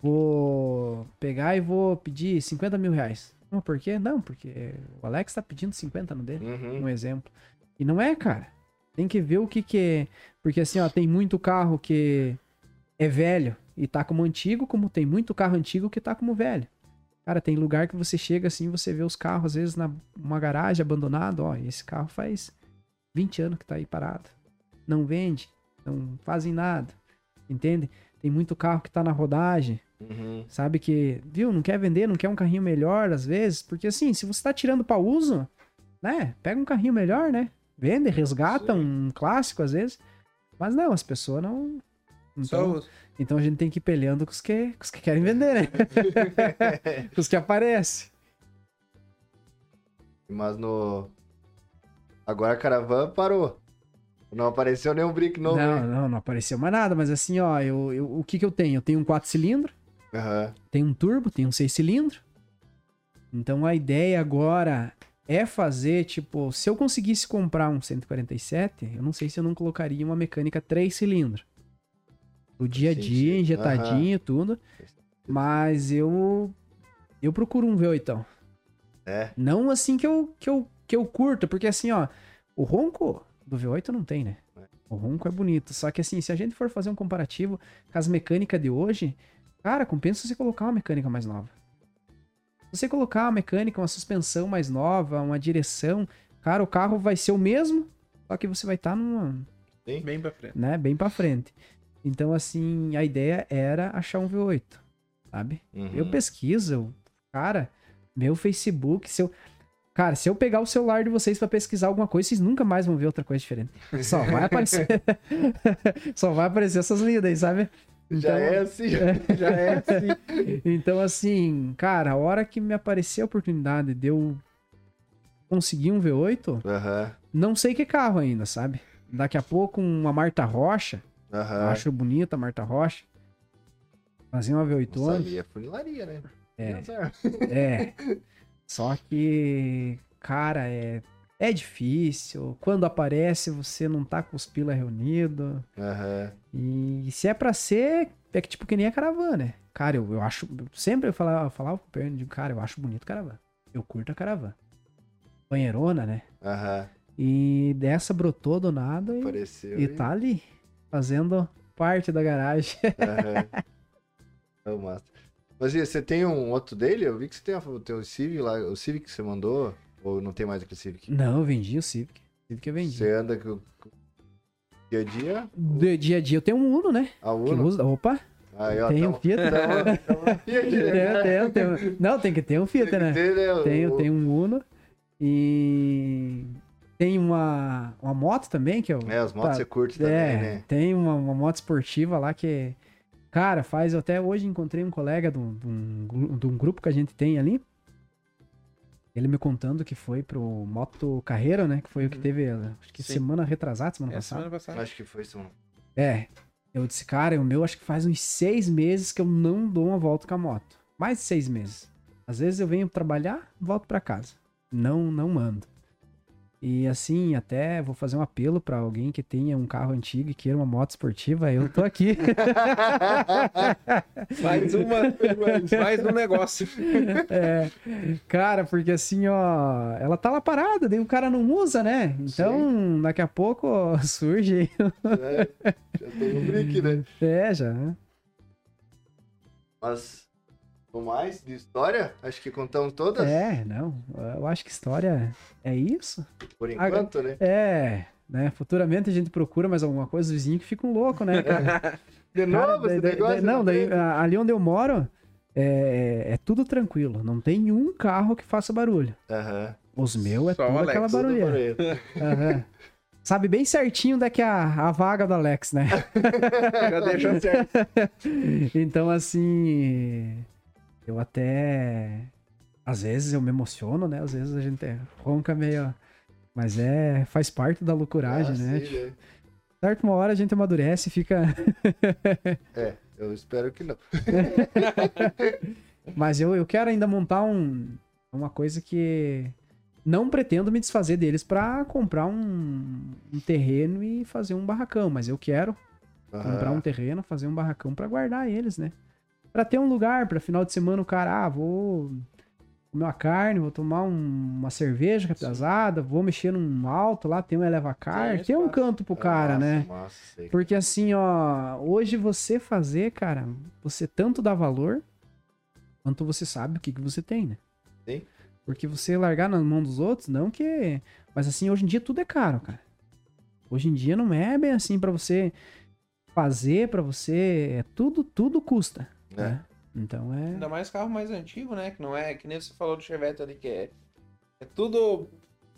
vou pegar e vou pedir 50 mil reais. Mas por quê? Não, porque o Alex tá pedindo 50 no dele, um exemplo. E não é, cara. Tem que ver o que é. Porque, assim, ó, tem muito carro que é velho e tá como antigo, como tem muito carro antigo que tá como velho. Cara, tem lugar que você chega assim, você vê os carros, às vezes, numa garagem abandonado, ó, esse carro faz 20 anos que tá aí parado. Não vende, não fazem nada, entende? Tem muito carro que tá na rodagem, Sabe que, viu, não quer vender, não quer um carrinho melhor às vezes, porque assim, se você tá tirando pra uso, né, pega um carrinho melhor, né, vende, resgata um clássico às vezes, mas não, as pessoas não... Então a gente tem que ir peleando com os que querem vender, né? Com os que aparecem. Mas no... Agora a Caravan parou. Não apareceu nenhum brick novo. Não apareceu mais nada, mas assim, ó, o que que eu tenho? Eu tenho um 4 cilindros, tenho um turbo, tenho um 6 cilindros. Então a ideia agora é fazer, tipo, se eu conseguisse comprar um 147, eu não sei se eu não colocaria uma mecânica 3 cilindros. O dia a dia, injetadinho, tudo. Mas eu procuro um V8. É. Não assim que eu curto, porque assim, ó, o ronco do V8 não tem, né? O ronco é bonito. Só que assim, se a gente for fazer um comparativo com as mecânicas de hoje, cara, compensa você colocar uma mecânica mais nova. Se você colocar uma mecânica, uma suspensão mais nova, uma direção, cara, o carro vai ser o mesmo, só que você vai estar numa... Bem pra frente. Né? Bem pra frente. Então, assim, a ideia era achar um V8, sabe? Eu pesquiso, cara, meu Facebook, se eu... Cara, se eu pegar o celular de vocês pra pesquisar alguma coisa, vocês nunca mais vão ver outra coisa diferente. Só vai aparecer... Só vai aparecer essas lindas aí, sabe? Então... Já é assim. Então, assim, cara, a hora que me apareceu a oportunidade de eu conseguir um V8, não sei que carro ainda, sabe? Daqui a pouco, uma Marta Rocha... Eu acho bonita a Marta Rocha. Fazia uma V8. Não sabia, funilaria, né? É. Só que, cara, é difícil. Quando aparece, você não tá com os pila reunido. E se é pra ser, é que tipo que nem a Caravan, né? Cara, eu acho... Sempre eu falava com o Perne, digo, cara, eu acho bonito a Caravan. Eu curto a Caravan. Banheirona, né? E dessa brotou do nada e tá ali. Fazendo parte da garagem. Mas e, você tem um outro dele? Eu vi que você tem um Civic lá. O Civic que você mandou? Ou não tem mais aquele Civic? Não, eu vendi o Civic. Você anda com dia a dia? Dia a dia eu tenho um Uno, né? A Uno? Opa! Aí, ó, tem um Fiat. Não, tem que ter um Fiat, né? Tem um Uno. E... Tem uma moto também, que eu... as motos você curte também, né? Tem uma moto esportiva lá que... Cara, faz... Eu até hoje encontrei um colega de um grupo que a gente tem ali. Ele me contando que foi pro Moto Carreira, né? Que foi o que teve, acho que semana passada. Acho que foi semana. Eu disse, cara, o meu acho que faz uns 6 meses que eu não dou uma volta com a moto. Mais de 6 meses. Às vezes eu venho trabalhar, volto pra casa. Não mando. E assim, até vou fazer um apelo pra alguém que tenha um carro antigo e queira uma moto esportiva, eu tô aqui. Mais um negócio. Cara, porque assim, ó, ela tá lá parada, daí o cara não usa, né? Então, daqui a pouco ó, surge. Já tem um brick, né? Já. Mas, ou mais de história? Acho que contamos todas. Eu acho que história é isso. Por enquanto, né? Né? Futuramente a gente procura mais alguma coisa, os vizinhos que ficam loucos, né? Ali onde eu moro, é tudo tranquilo. Não tem um carro que faça barulho. Os meus é tudo aquela barulheira. Sabe bem certinho onde é que a vaga do Alex, né? Já deixou certo. Então, assim... Eu até... Às vezes eu me emociono, né? Às vezes a gente ronca meio... Mas faz parte da loucuragem, né? Sim, certo, uma hora a gente amadurece e fica... eu espero que não. Mas eu quero ainda montar uma coisa que... Não pretendo me desfazer deles pra comprar um terreno e fazer um barracão. Mas eu quero comprar um terreno, fazer um barracão pra guardar eles, né? Pra ter um lugar, pra final de semana o cara, vou comer uma carne, vou tomar uma cerveja represada, vou mexer num alto lá, tem um elevacar, tem um canto pro cara, né? Massa, porque assim, ó, hoje você fazer, cara, você tanto dá valor, quanto você sabe o que você tem, né? Sim. Porque você largar na mão dos outros, não que... Mas assim, hoje em dia tudo é caro, cara. Hoje em dia não é bem assim pra você fazer, pra você... Tudo custa. É. Então é... Ainda mais carro mais antigo, né? Que não é... Que nem você falou do Chevette ali, que é... É tudo...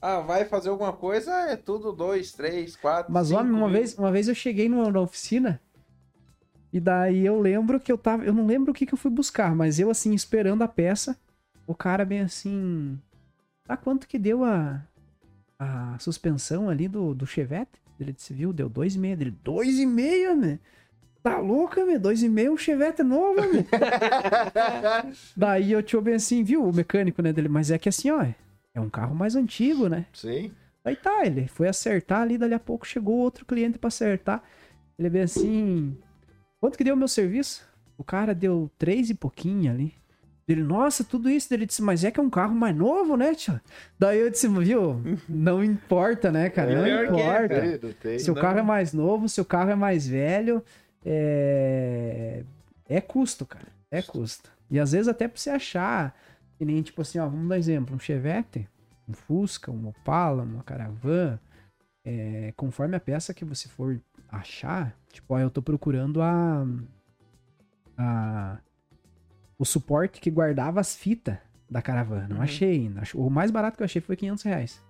Ah, vai fazer alguma coisa, é tudo 2, 3, 4... Mas, homem, uma vez eu cheguei na oficina... E daí eu lembro que eu tava... Eu não lembro o que eu fui buscar, mas eu, assim, esperando a peça... O cara bem assim... Ah, quanto que deu a suspensão ali do Chevette? Ele disse, viu? Deu 2,5. Ele, 2,5, né? Tá louca, meu? 2,5, um Chevette novo, meu. Daí eu te ouvi assim, viu? O mecânico, né, dele. Mas é que assim, ó, é um carro mais antigo, né? Sim. Aí tá, ele foi acertar ali, dali a pouco chegou outro cliente pra acertar. Ele veio assim, quanto que deu o meu serviço? O cara deu 3 e pouquinho ali. Ele, nossa, tudo isso. Ele disse, mas é que é um carro mais novo, né, tia? Daí eu disse, viu, não importa, né, cara? Não importa. Se o carro é mais novo, se o carro é mais velho, é custo, cara. É custo. E às vezes até pra você achar, que nem, tipo assim, ó, vamos dar exemplo, um Chevette, um Fusca, um Opala, uma Caravan, conforme a peça que você for achar, tipo, ó, eu tô procurando o suporte que guardava as fitas da Caravan. Não achei ainda. O mais barato que eu achei foi R$500.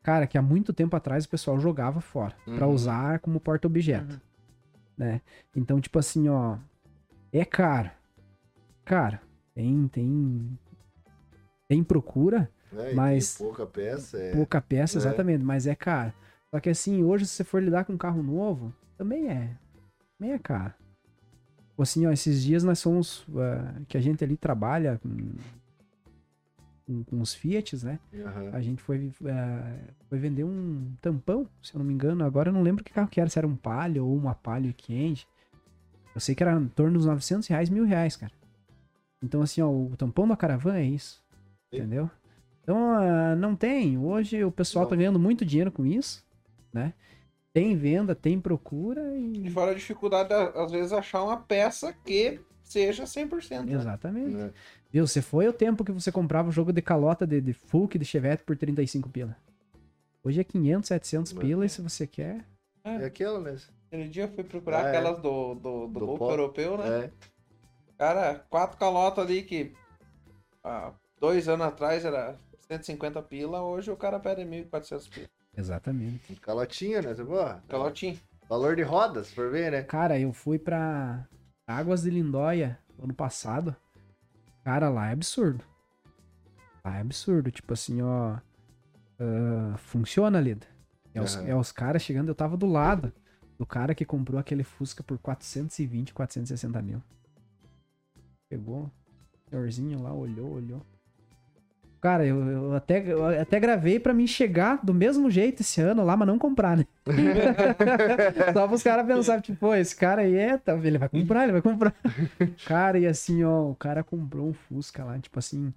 Cara, que há muito tempo atrás o pessoal jogava fora. Pra usar como porta-objeto. Né? Então, tipo assim, ó... É caro. Cara, tem procura, mas... Tem pouca peça. Pouca peça, exatamente. Mas é caro. Só que assim, hoje se você for lidar com um carro novo, também é caro. Assim, ó, esses dias nós fomos, que a gente ali trabalha com os Fiats, né? Uhum. A gente foi vender um tampão, se eu não me engano. Agora eu não lembro que carro que era, se era um Palio ou uma Palio 500. Eu sei que era em torno dos R$900, R$1.000, cara. Então, assim, ó, o tampão da Caravan é isso, entendeu? Então, não tem. Hoje o pessoal tá ganhando muito dinheiro com isso, né? Tem venda, tem procura e... E fora a dificuldade, às vezes, achar uma peça que seja 100%. Exatamente. Né? Viu, você foi o tempo que você comprava o jogo de calota de Fulk, de Chevette por 35 pila. Hoje é 500, 700 pila e se você quer... É aquela, né? Aquele dia eu fui procurar aquelas do louco europeu, né? É. Cara, 4 calotas ali que 2 anos atrás era 150 pila, hoje o cara pede 1.400 pila. Exatamente. Calotinha, né? Calotinha. Valor de rodas, por ver, né? Cara, eu fui pra Águas de Lindóia ano passado. Cara, lá é absurdo. Lá é absurdo. Tipo assim, ó... funciona, Lida. É os caras chegando... Eu tava do lado do cara que comprou aquele Fusca por 420, 460 mil. Pegou o senhorzinho lá, olhou. Cara, eu até gravei pra mim chegar do mesmo jeito esse ano lá, mas não comprar, né? Só pros caras pensarem, tipo, pô, esse cara aí ele vai comprar. Cara, e assim, ó, o cara comprou um Fusca lá, tipo assim,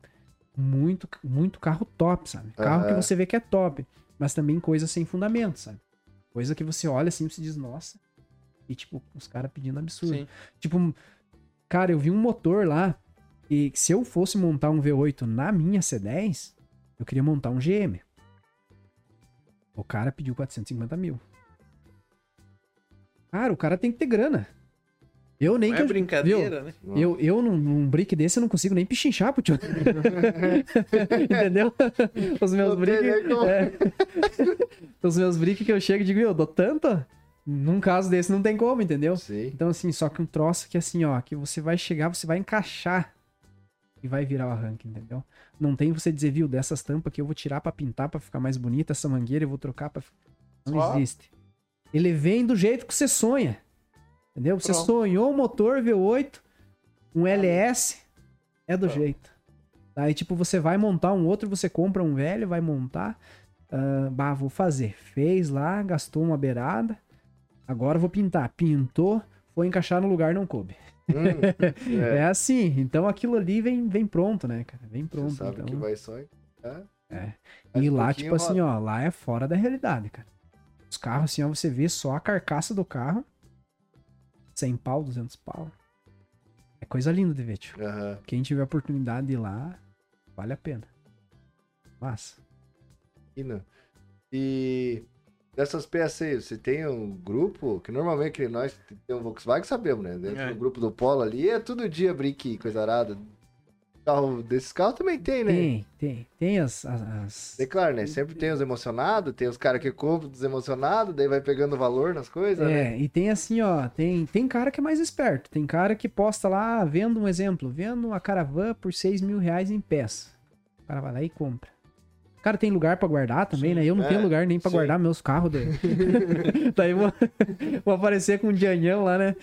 muito, muito carro top, sabe? Carro que você vê que é top, mas também coisa sem fundamento, sabe? Coisa que você olha assim e você diz, nossa, e tipo, os caras pedindo absurdo. Sim. Tipo, cara, eu vi um motor lá, e se eu fosse montar um V8 na minha C10, eu queria montar um GM. O cara pediu 450 mil. Cara, o cara tem que ter grana. Eu nem... Não é brincadeira, né? Eu num brick desse, eu não consigo nem pichinchar pro tio. Entendeu? Os meus bricks... Os meus bricks que eu chego e digo, eu dou tanto... Num caso desse não tem como, entendeu? Sim. Então, assim, só que um troço que, assim, ó, que você vai chegar, você vai encaixar... E vai virar o arranque, entendeu? Não tem você dizer, viu, dessas tampas que eu vou tirar pra pintar, pra ficar mais bonita, essa mangueira eu vou trocar pra... Não existe. Ele vem do jeito que você sonha, entendeu? Pronto. Você sonhou um motor V8, um LS, é do jeito. Aí, tipo, você vai montar um outro, você compra um velho, vai montar, vou fazer. Fez lá, gastou uma beirada, agora eu vou pintar. Pintou, foi encaixar no lugar, não coube. É assim, então aquilo ali vem pronto, né, cara? Vem pronto. Você sabe então... que vai só encaixar. E lá, tipo assim, ó, lá é fora da realidade, cara. Os carros, assim, ó, você vê só a carcaça do carro, 100 pau, 200 pau. É coisa linda de ver, tio. Quem tiver a oportunidade de ir lá, vale a pena. Massa. E Dessas peças aí, você tem um grupo, que normalmente que nós temos um Volkswagen, sabemos, né? Dentro do grupo do Opala ali, é todo dia brinque, coisa arada. Carro, desses carros também tem, né? Tem as... É claro, né? Sempre tem os emocionados, tem os caras que compram dos emocionados, daí vai pegando valor nas coisas, né? É, e tem assim, ó, tem cara que é mais esperto, tem cara que posta lá, vendo um exemplo, vendo a Caravan por 6 mil reais em peça. O cara vai lá e compra. Cara, tem lugar pra guardar também, né? Eu não tenho lugar nem pra guardar meus carros dele. Daí vou aparecer com um Jean lá, né?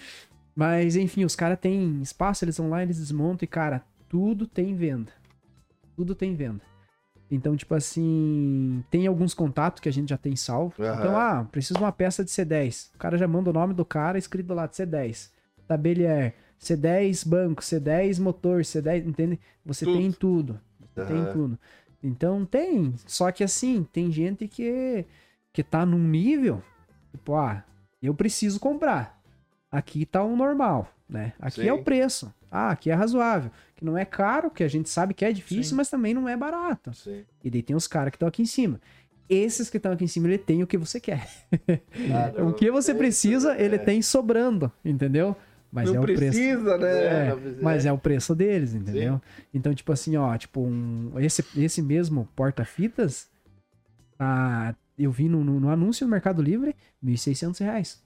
Mas, enfim, os caras têm espaço, eles vão lá, eles desmontam e, cara, tudo tem venda. Tudo tem venda. Então, tipo assim, tem alguns contatos que a gente já tem salvo. Uhum. Então, preciso de uma peça de C10. O cara já manda o nome do cara escrito lá de C10. Tabelier, C10 banco, C10 motor, C10, entende? Você tem tudo. Você tem tudo. Então tem, só que assim, tem gente que tá num nível, tipo, eu preciso comprar. Aqui tá o normal, né? Aqui é o preço. Aqui é razoável. Que não é caro, que a gente sabe que é difícil, mas também não é barato. Sim. E daí tem os caras que estão aqui em cima. Esses que estão aqui em cima, ele tem o que você quer. Claro, o que você precisa, ele tem sobrando, entendeu? Mas não é o precisa, preço, né? Mas é o preço deles, entendeu? Sim. Então, tipo assim, ó, tipo, esse mesmo porta-fitas, eu vi no anúncio no Mercado Livre, R$ 1.600.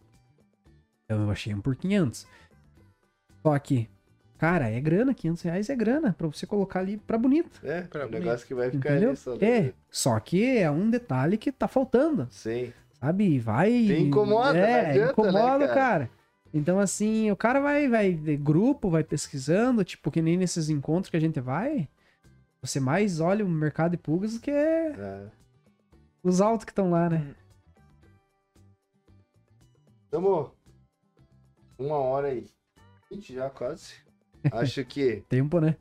Então, eu achei um por 500. Só que, cara, é grana, R$500 é grana, pra você colocar ali pra bonito. É, pra bonito. Negócio que vai ficar ali. Só que é um detalhe que tá faltando. Sim. Sabe, vai... Te incomoda, né? Adianta, incomoda, né, cara. Então, assim, o cara vai de grupo, vai pesquisando, tipo, que nem nesses encontros que a gente vai, você mais olha o mercado de pulgas do que os altos que estão lá, né? Tamo 1h20 já, quase. Acho que... Tempo, né?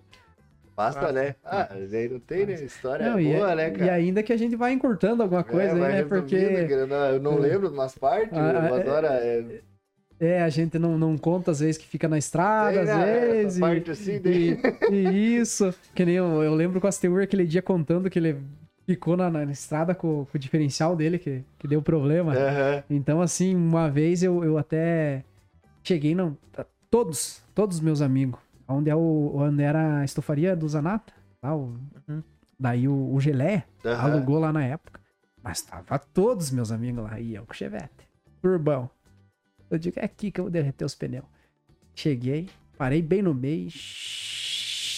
Basta, né? Aí não tem, né? História não, boa, né, cara? E ainda que a gente vai encurtando alguma coisa, aí, né? Porque... Eu não lembro de umas partes, mas agora... a gente não conta às vezes que fica na estrada, às vezes. Essa parte assim, e isso. Que nem eu lembro com a Astor aquele dia contando que ele ficou na estrada com o diferencial dele, que deu problema. Uhum. Então, assim, uma vez eu até cheguei, todos os meus amigos, onde era a estofaria do Zanata, tá? Daí o Gelé alugou lá na época. Mas tava todos os meus amigos lá, e eu com o Chevette, turbão. Eu digo, é aqui que eu vou derreter os pneus. Cheguei, parei bem no meio.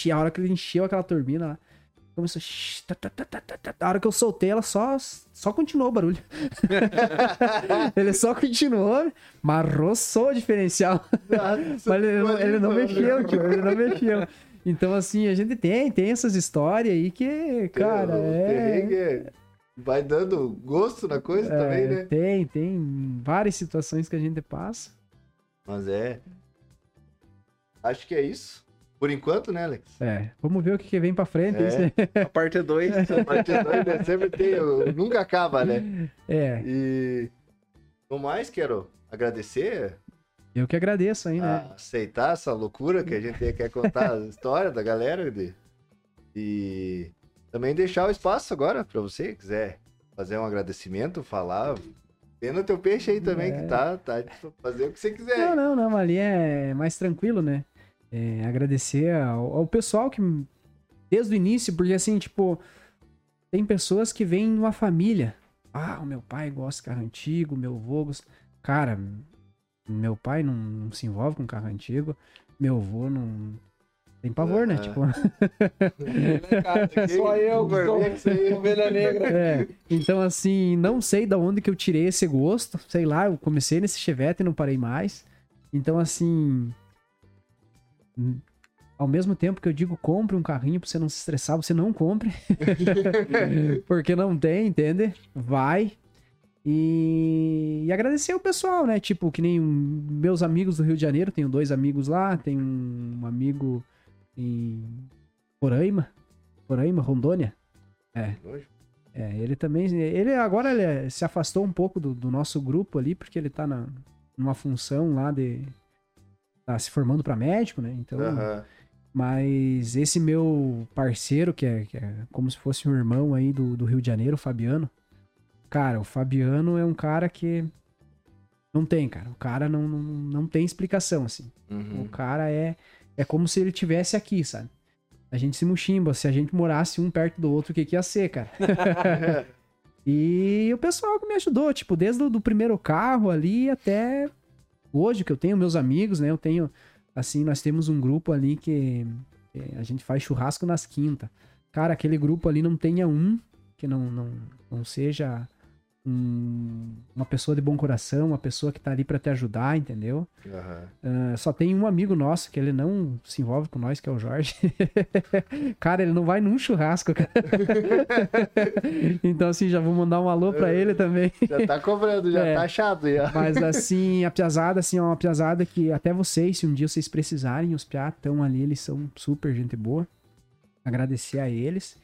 E a hora que ele encheu aquela turbina lá, começou... A hora que eu soltei, ela só continuou o barulho. Ele só continuou, mas roçou o diferencial. Mas ele não mexeu, tio. Ele não mexeu. Então, assim, a gente tem essas histórias aí que, cara, vai dando gosto na coisa também, né? Tem várias situações que a gente passa. Mas acho que é isso. Por enquanto, né, Alex? Vamos ver o que vem pra frente. A parte 2. A parte 2, né? Sempre tem. Nunca acaba, né? E no mais, quero agradecer. Eu que agradeço aí, né? Aceitar essa loucura que a gente quer contar a história da galera. E... também deixar o espaço agora para você, quiser fazer um agradecimento, falar, vendo o teu peixe aí também, que tá fazer o que você quiser. Não, ali é mais tranquilo, né? Agradecer ao pessoal que, desde o início, porque assim, tipo, tem pessoas que vêm de uma família. O meu pai gosta de carro antigo, meu avô gosta... Cara, meu pai não se envolve com carro antigo, meu avô não... Tem pavor, né? Tipo... Só eu, ovelha negra. Então, assim, não sei de onde que eu tirei esse gosto. Sei lá, eu comecei nesse Chevette e não parei mais. Então, assim... Ao mesmo tempo que eu digo, compre um carrinho pra você não se estressar, você não compre. Porque não tem, entende? Vai. E agradecer o pessoal, né? Tipo, que nem meus amigos do Rio de Janeiro. Tenho 2 amigos lá. Tenho um amigo... em Roraima, Rondônia. Ele também... Ele agora se afastou um pouco do nosso grupo ali, porque ele tá numa função lá de... Tá se formando pra médico, né? Então... Uhum. Mas esse meu parceiro, que é como se fosse um irmão aí do Rio de Janeiro, o Fabiano, Cara, o Fabiano é um cara que... Não tem, cara. O cara não tem explicação, assim. Uhum. O cara é como se ele tivesse aqui, sabe? A gente se muximba. Se a gente morasse um perto do outro, o que que ia ser, cara? E o pessoal que me ajudou, tipo, desde o primeiro carro ali até hoje, que eu tenho meus amigos, né? Eu tenho, assim, nós temos um grupo ali que a gente faz churrasco nas quintas. Cara, aquele grupo ali não tenha um que não seja... uma pessoa de bom coração, uma pessoa que tá ali pra te ajudar, entendeu? Uhum. Só tem um amigo nosso que ele não se envolve com nós, que é o Jorge. Cara, ele não vai num churrasco, cara. Então, assim, já vou mandar um alô pra ele também. Já tá cobrando, já tá chato. Já. Mas, assim, a piazada, assim, é uma piazada que até vocês, se um dia vocês precisarem, os piá estão ali, eles são super gente boa. Agradecer a eles.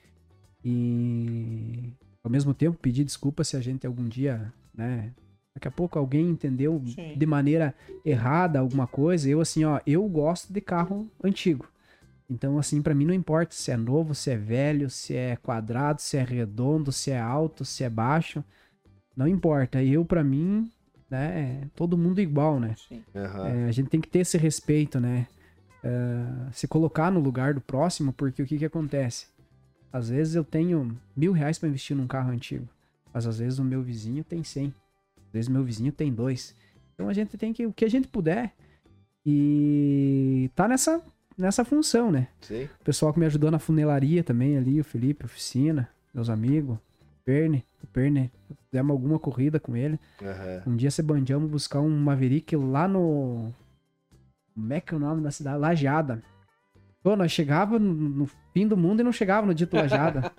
E... ao mesmo tempo, pedir desculpa se a gente algum dia, né, daqui a pouco alguém entendeu Sim. de maneira errada alguma coisa. Eu, assim, ó, eu gosto de carro antigo. Então, assim, pra mim não importa se é novo, se é velho, se é quadrado, se é redondo, se é alto, se é baixo. Não importa. Eu, pra mim, né, é todo mundo igual, né? Sim. Uhum. A gente tem que ter esse respeito, né? Se colocar no lugar do próximo, porque o que que acontece? Às vezes eu tenho R$1.000 pra investir num carro antigo. Mas às vezes o meu vizinho tem 100. Às vezes o meu vizinho tem 2. Então a gente tem que... o que a gente puder. E tá nessa função, né? Sim. O pessoal que me ajudou na funelaria também ali. O Felipe, a oficina. Meus amigos. O Perne. Fizemos alguma corrida com ele. Uhum. Um dia se bandeamos buscar um Maverick lá no... como é que é o nome da cidade? Lajeada. Pô, nós chegava no fim do mundo e não chegava no dito Lajeada.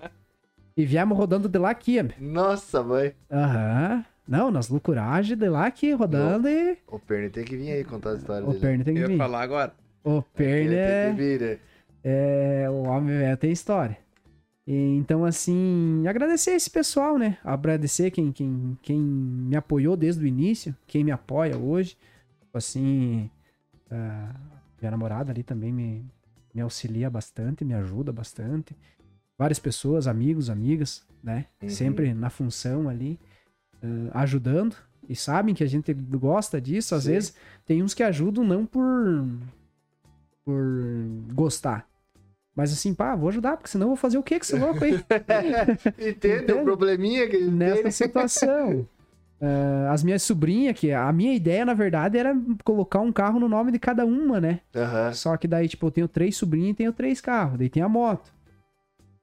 E viemos rodando de lá aqui. Nossa, mãe. Aham. Uhum. Não, nas loucuragens de lá aqui, rodando Bom, e... o Perne tem que vir aí contar a história dele. O Perne tem que vir. Eu ia falar agora. O Perne tem que vir, né? O homem tem história. E, então, assim, agradecer esse pessoal, né? Agradecer quem me apoiou desde o início, quem me apoia hoje. Assim, minha namorada ali também me auxilia bastante, me ajuda bastante. Várias pessoas, amigos, amigas, né? Uhum. Sempre na função ali, ajudando. E sabem que a gente gosta disso. Às Sim. vezes tem uns que ajudam não por gostar. Mas assim, pá, vou ajudar, porque senão eu vou fazer o quê com esse louco aí? Entende o probleminha que a gente Nessa tem. Situação. As minhas sobrinhas, que a minha ideia, na verdade, era colocar um carro no nome de cada uma, né? Uhum. Só que daí, tipo, eu tenho 3 sobrinhas e tenho 3 carros. Daí tem a moto.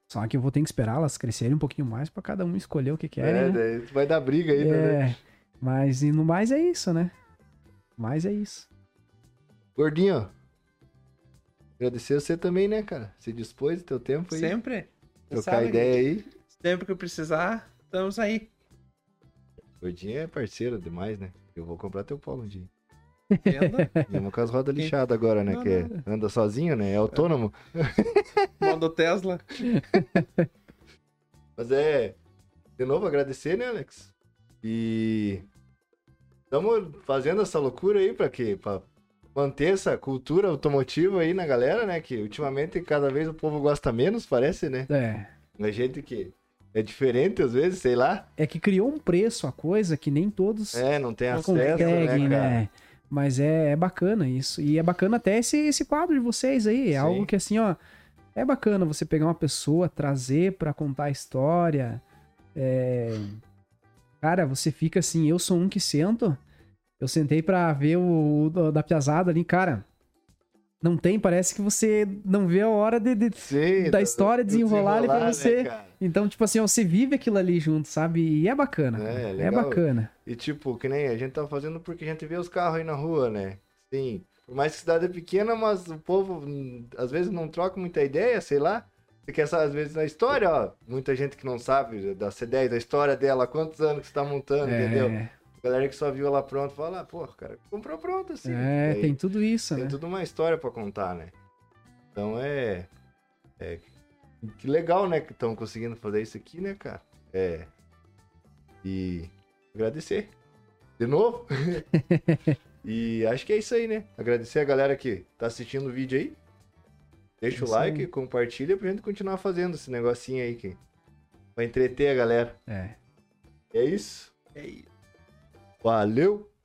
Só que eu vou ter que esperar elas crescerem um pouquinho mais pra cada um escolher o que querem, né? Vai dar briga ainda, né? Mas e no mais é isso, né? Mas é isso. Gordinho, agradecer você também, né, cara? Você dispôs do teu tempo aí. Sempre. Trocar ideia aí. Sempre que eu precisar, estamos aí. Gordinho é parceiro demais, né? Eu vou comprar teu polo um dia. Vamos com as rodas lixadas agora, né? Não, que anda sozinho, né? É autônomo. Manda o Tesla. Mas de novo, agradecer, né, Alex? E estamos fazendo essa loucura aí pra quê? Pra manter essa cultura automotiva aí na galera, né? Que ultimamente cada vez o povo gosta menos, parece, né? É. A gente que... é diferente às vezes, sei lá. É que criou um preço a coisa que nem todos não tem acesso, conseguem, né? Mas é bacana isso. E é bacana até esse quadro de vocês aí. É Sim. algo que assim, ó... é bacana você pegar uma pessoa, trazer pra contar a história. Cara, você fica assim... eu sou um que sento. Eu sentei pra ver o da piazada ali, cara... não tem, parece que você não vê a hora Sim, da história desenrolar ali pra você. Né, então, tipo assim, ó, você vive aquilo ali junto, sabe? E é bacana. É bacana. E tipo, que nem a gente tá fazendo porque a gente vê os carros aí na rua, né? Sim. Por mais que a cidade é pequena, mas o povo às vezes não troca muita ideia, sei lá. Você quer saber, às vezes, na história, ó. Muita gente que não sabe da C10, da história dela, quantos anos que você tá montando, entendeu? Galera que só viu ela pronta, fala, pô, cara, comprou pronto, assim. Aí, tem tudo isso, tem né? Tem tudo uma história pra contar, né? Então que legal, né, que estão conseguindo fazer isso aqui, né, cara? E agradecer. De novo. E acho que é isso aí, né? Agradecer a galera que tá assistindo o vídeo aí. Deixa o like, compartilha pra gente continuar fazendo esse negocinho aí que vai entreter a galera. É isso? É isso. Valeu!